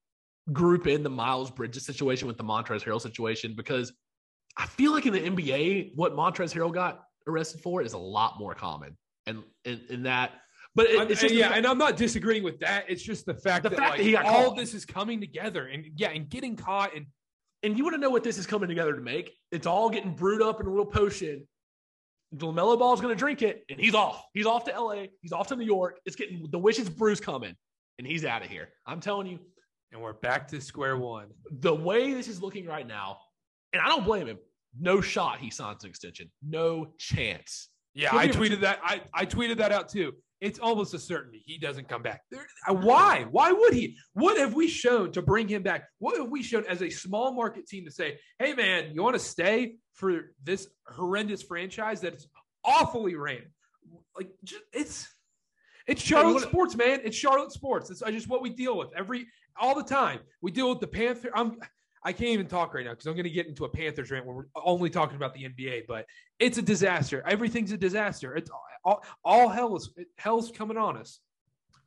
group in the Miles Bridges situation with the Montrezl Harrell situation, because I feel like in the N B A, what Montrezl Harrell got arrested for is a lot more common. And in that, but it, it's just yeah, fact, and I'm not disagreeing with that. It's just the fact the that, fact like, that he got all caught. This is coming together, and yeah, and getting caught and. And you want to know what this is coming together to make? It's all getting brewed up in a little potion. LaMelo Ball is going to drink it, and he's off. He's off to L A. He's off to New York. It's getting the witch's brew's coming, and he's out of here. I'm telling you. And we're back to square one. The way this is looking right now, and I don't blame him. No shot he signs an extension. No chance. Yeah, I tweeted that. I, I tweeted that out too. It's almost a certainty he doesn't come back. There, why? Why would he? What have we shown to bring him back? What have we shown as a small market team to say, hey, man, you want to stay for this horrendous franchise that's awfully ran? Like, just, it's it's Charlotte sports, man. It's Charlotte sports. It's just what we deal with every all the time. We deal with the Panthers. I'm I can't even talk right now because I'm going to get into a Panthers rant where we're only talking about the N B A, but it's a disaster. Everything's a disaster. It's all, all hell is hell's coming on us.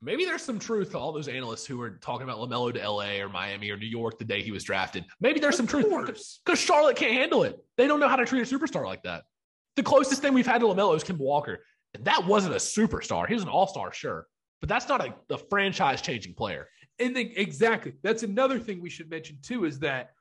Maybe there's some truth to all those analysts who were talking about LaMelo to L A or Miami or New York the day he was drafted. Maybe there's of some course. truth because Charlotte can't handle it. They don't know how to treat a superstar like that. The closest thing we've had to LaMelo is Kemba Walker. And that wasn't a superstar. He was an all-star, sure. But that's not a, a franchise-changing player. And the, exactly. That's another thing we should mention, too, is that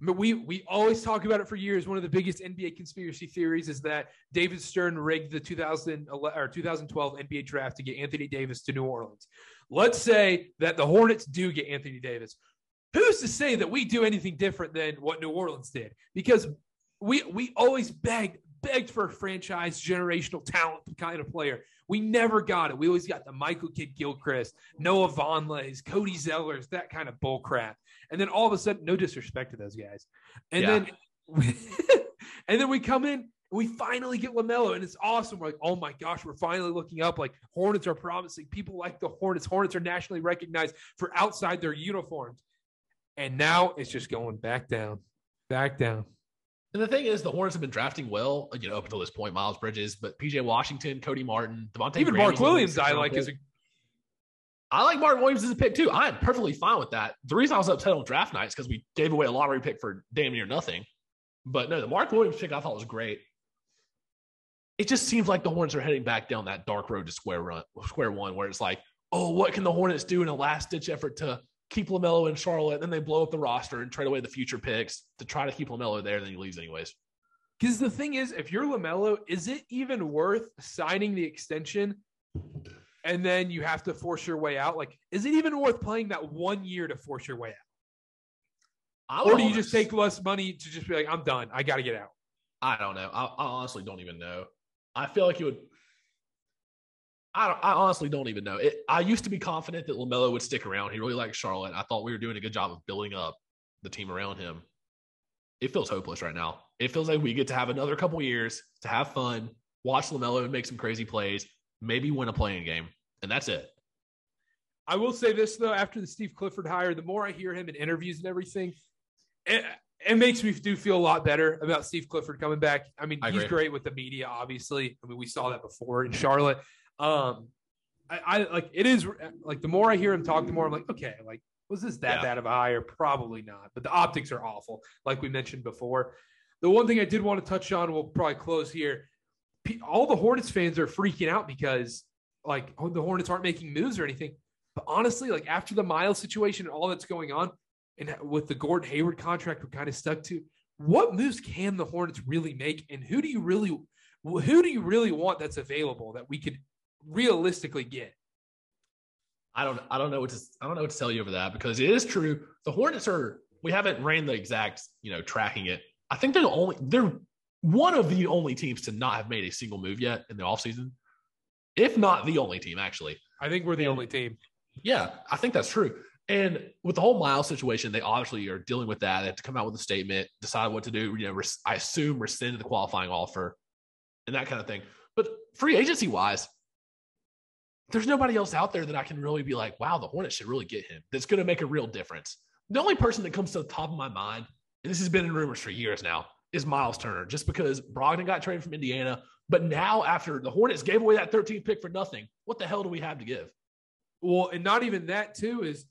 we we always talk about it for years. One of the biggest N B A conspiracy theories is that David Stern rigged the two thousand eleven or twenty twelve N B A draft to get Anthony Davis to New Orleans. Let's say that the Hornets do get Anthony Davis. Who's to say that we do anything different than what New Orleans did? Because we we always begged, begged for a franchise generational talent kind of player. We never got it. We always got the Michael Kidd-Gilchrist, Noah Vonlehs, Cody Zellers, that kind of bull crap. And then all of a sudden, no disrespect to those guys. And yeah. then we, and then we come in, we finally get LaMelo, and it's awesome. We're like, oh my gosh, we're finally looking up. Like, Hornets are promising. People like the Hornets. Hornets are nationally recognized for outside their uniforms. And now it's just going back down, back down. And the thing is, the Hornets have been drafting well, you know, up until this point, Miles Bridges, but P J Washington, Cody Martin, Devontae Even Grammy's Mark Williams, I like as a I like Martin Williams as a pick, too. I am perfectly fine with that. The reason I was upset on draft night is because we gave away a lottery pick for damn near nothing. But no, the Mark Williams pick I thought was great. It just seems like the Hornets are heading back down that dark road to square run, square one, where it's like, oh, what can the Hornets do in a last-ditch effort to keep LaMelo in Charlotte? And then they blow up the roster and trade away the future picks to try to keep LaMelo there, and then he leaves anyways. Because the thing is, if you're LaMelo, is it even worth signing the extension and then you have to force your way out? Like, is it even worth playing that one year to force your way out? Or do you just take less money to just be like, I'm done. I got to get out. I don't know. I, I honestly don't even know. I feel like you would – I I honestly don't even know. It, I used to be confident that LaMelo would stick around. He really liked Charlotte. I thought we were doing a good job of building up the team around him. It feels hopeless right now. It feels like we get to have another couple years to have fun, watch LaMelo and make some crazy plays, maybe win a playing game, and that's it. I will say this, though, after the Steve Clifford hire, the more I hear him in interviews and everything, it, it makes me do feel a lot better about Steve Clifford coming back. I mean, I he's agree. great with the media, obviously. I mean, we saw that before in Charlotte. Um, I, I like it is like the more I hear him talk, the more I'm like, okay, like, was this that yeah. bad of a hire? Probably not. But the optics are awful, like we mentioned before. The one thing I did want to touch on, we'll probably close here. All the Hornets fans are freaking out because, like, the Hornets aren't making moves or anything. But honestly, like, after the Miles situation and all that's going on, and with the Gordon Hayward contract we're kind of stuck to, what moves can the Hornets really make? And who do you really who do you really want that's available that we could realistically get? I don't I don't know what to I don't know what to tell you over that, because it is true. The Hornets are we haven't ran the exact, you know, tracking it. I think they're the only they're one of the only teams to not have made a single move yet in the offseason. If not the only team, actually. I think we're the only team. Yeah, I think that's true. And with the whole Miles situation, they obviously are dealing with that. They have to come out with a statement, decide what to do. You know, res- I assume rescind the qualifying offer and that kind of thing. But free agency-wise, there's nobody else out there that I can really be like, wow, the Hornets should really get him. That's going to make a real difference. The only person that comes to the top of my mind, and this has been in rumors for years now, is Miles Turner, just because Brogdon got traded from Indiana. But now after the Hornets gave away that thirteenth pick for nothing, what the hell do we have to give? Well, and not even that too is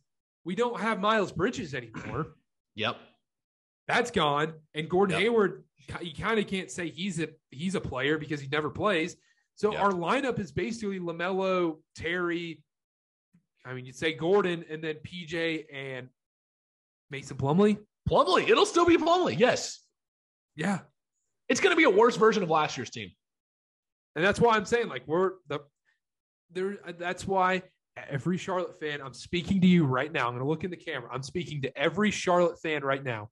we don't have Miles Bridges anymore. Yep. That's gone. And Gordon yep. Hayward, you kind of can't say he's a, he's a player because he never plays. So yep. our lineup is basically LaMelo, Terry. I mean, you'd say Gordon and then P J and Mason Plumlee. Plumlee. It'll still be Plumlee. Yes. Yeah. It's going to be a worse version of last year's team. And that's why I'm saying, like, we're the there. That's why every Charlotte fan, I'm speaking to you right now. I'm going to look in the camera. I'm speaking to every Charlotte fan right now.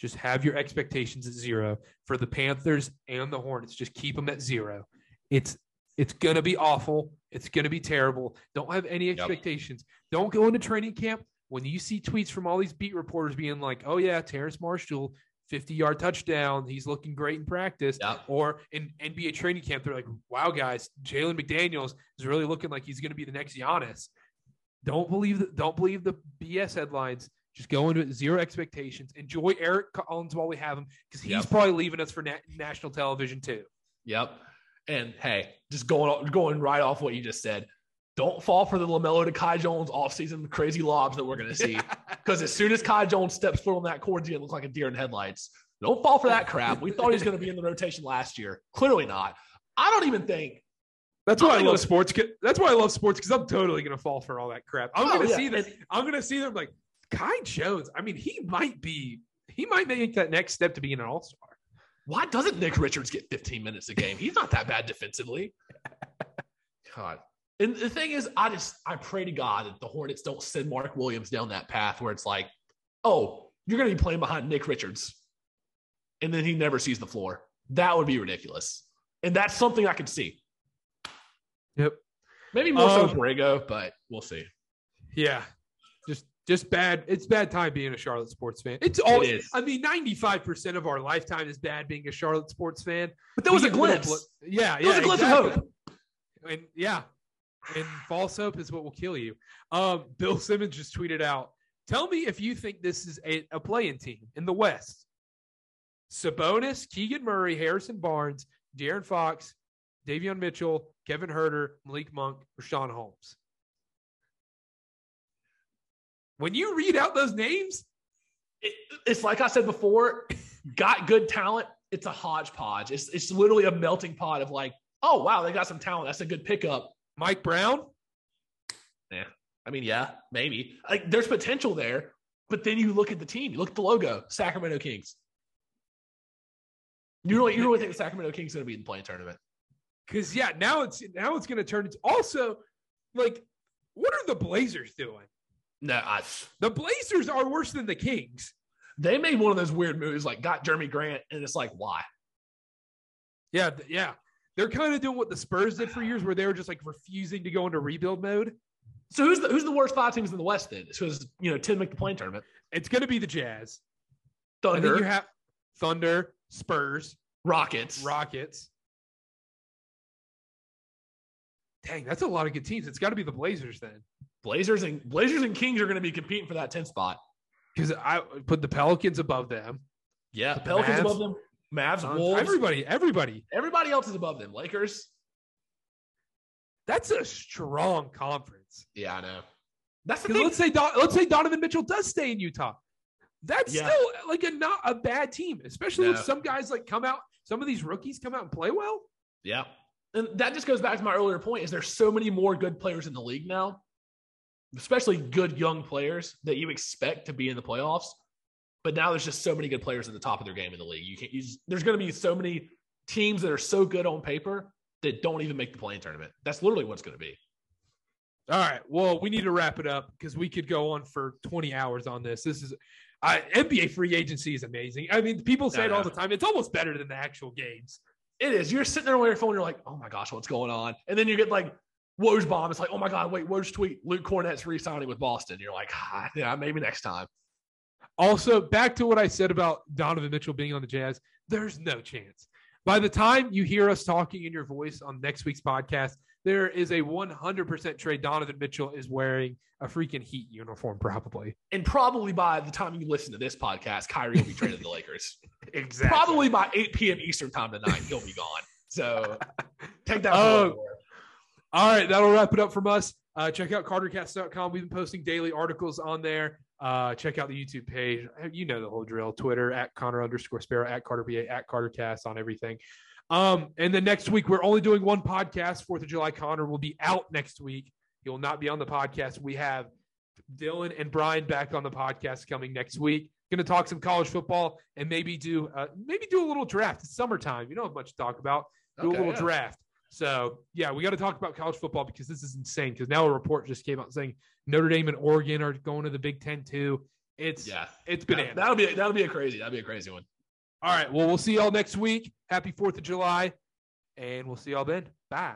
Just have your expectations at zero for the Panthers and the Hornets. Just keep them at zero. It's, it's going to be awful. It's going to be terrible. Don't have any expectations. Yep. Don't go into training camp. When you see tweets from all these beat reporters being like, oh yeah, Terrace Marshall, fifty-yard touchdown. He's looking great in practice. Yep. Or in N B A training camp, they're like, wow, guys, Jalen McDaniels is really looking like he's going to be the next Giannis. Don't believe the, don't believe the B S headlines. Just go into it, zero expectations. Enjoy Eric Collins while we have him, because he's yep. probably leaving us for na- national television too. Yep. And, hey, just going going right off what you just said, don't fall for the LaMelo to Kai Jones offseason crazy lobs that we're going to see. Because as soon as Kai Jones steps foot on that court, he looks like a deer in headlights. Don't fall for that crap. We thought he was going to be in the rotation last year. Clearly not. I don't even think. That's why I, I love sports. That's why I love sports, because I'm totally going to fall for all that crap. I'm oh, going to yeah. see this. I'm going to see them like Kai Jones. I mean, he might be. He might make that next step to being an all-star. Why doesn't Nick Richards get fifteen minutes a game? He's not that bad defensively. God. And the thing is, I just, I pray to God that the Hornets don't send Mark Williams down that path where it's like, oh, you're going to be playing behind Nick Richards. and then he never sees the floor. That would be ridiculous. And that's something I could see. Yep. Maybe more um, so Borrego, but we'll see. Yeah. Just just bad. It's bad time being a Charlotte sports fan. It's always, it is. I mean, ninety-five percent of our lifetime is bad being a Charlotte sports fan. But there was we a glimpse. Look, yeah. There yeah, was a glimpse exactly. of hope. And yeah. And false hope is what will kill you. Um, Bill Simmons just tweeted out, tell me if you think this is a, a play-in team in the West. Sabonis, Keegan Murray, Harrison Barnes, De'Aaron Fox, Davion Mitchell, Kevin Herter, Malik Monk, Rashawn Holmes. When you read out those names, it, it's like I said before, got good talent. It's a hodgepodge. It's, it's literally a melting pot of like, oh, wow, they got some talent. That's a good pickup. Mike Brown? Yeah. I mean, yeah, maybe. Like, there's potential there, but then you look at the team. You look at the logo, Sacramento Kings. You really, you really think the Sacramento Kings are going to be in the play-in tournament? Because, yeah, now it's now it's going to turn into – also, like, what are the Blazers doing? No, I, The Blazers are worse than the Kings. They made one of those weird moves, like, got Jeremy Grant, and it's like, why? Yeah, yeah. They're kind of doing what the Spurs did for years where they were just, like, refusing to go into rebuild mode. So who's the, who's the worst five teams in the West then? Because, you know, ten make the play-in tournament. It's going to be the Jazz. Thunder. And then you have Thunder. Spurs, Rockets, Rockets. Dang, that's a lot of good teams. It's got to be the Blazers then. Blazers and Blazers and Kings are going to be competing for that tenth spot because I put the Pelicans above them. Yeah, the Pelicans Mavs, above them. Mavs, Suns, Wolves, everybody, everybody, everybody else is above them. Lakers. That's a strong conference. Yeah, I know. That's the thing. Let's say Don, let's say Donovan Mitchell does stay in Utah. That's yeah. still like a not a bad team, especially no. when some guys like come out, some of these rookies come out and play well. Yeah. And that just goes back to my earlier point is there's so many more good players in the league now, especially good young players that you expect to be in the playoffs. But now there's just so many good players at the top of their game in the league. You can't you just, there's going to be so many teams that are so good on paper that don't even make the play-in tournament. That's literally what it's going to be. All right. Well, we need to wrap it up because we could go on for twenty hours on this. This is I, N B A free agency is amazing. I mean, people say no, it all no. the time. It's almost better than the actual games. It is. You're sitting there on your phone. You're like, oh, my gosh, what's going on? And then you get like Woj bomb. It's like, oh, my God, wait, Woj tweet. Luke Cornett's re-signing with Boston. You're like, ah, yeah, maybe next time. Also, back to what I said about Donovan Mitchell being on the Jazz. There's no chance. By the time you hear us talking in your voice on next week's podcast, there is a one hundred percent trade. Donovan Mitchell is wearing a freaking Heat uniform, probably. And probably by the time you listen to this podcast, Kyrie will be traded to the Lakers. Exactly. Probably by eight p.m. Eastern time tonight, he'll be gone. So take that. Oh. All right, that'll wrap it up from us. Uh, check out carter cast dot com. We've been posting daily articles on there. Uh, check out the YouTube page. You know the whole drill. Twitter, at Connor underscore Sparrow, at CarterBA, at CarterCast on everything. Um, and then next week, we're only doing one podcast. fourth of July, Connor will be out next week. He will not be on the podcast. We have Dylan and Brian back on the podcast coming next week. Going to talk some college football and maybe do uh, maybe do a little draft. It's summertime. You don't have much to talk about. Do okay, a little yeah. draft. So, yeah, we got to talk about college football because this is insane because now a report just came out saying Notre Dame and Oregon are going to the Big Ten too. It's, yeah. it's bananas. That'll be, that'll be a crazy. That'll be a crazy one. All right, well, we'll see y'all next week. Happy fourth of July, and we'll see y'all then. Bye.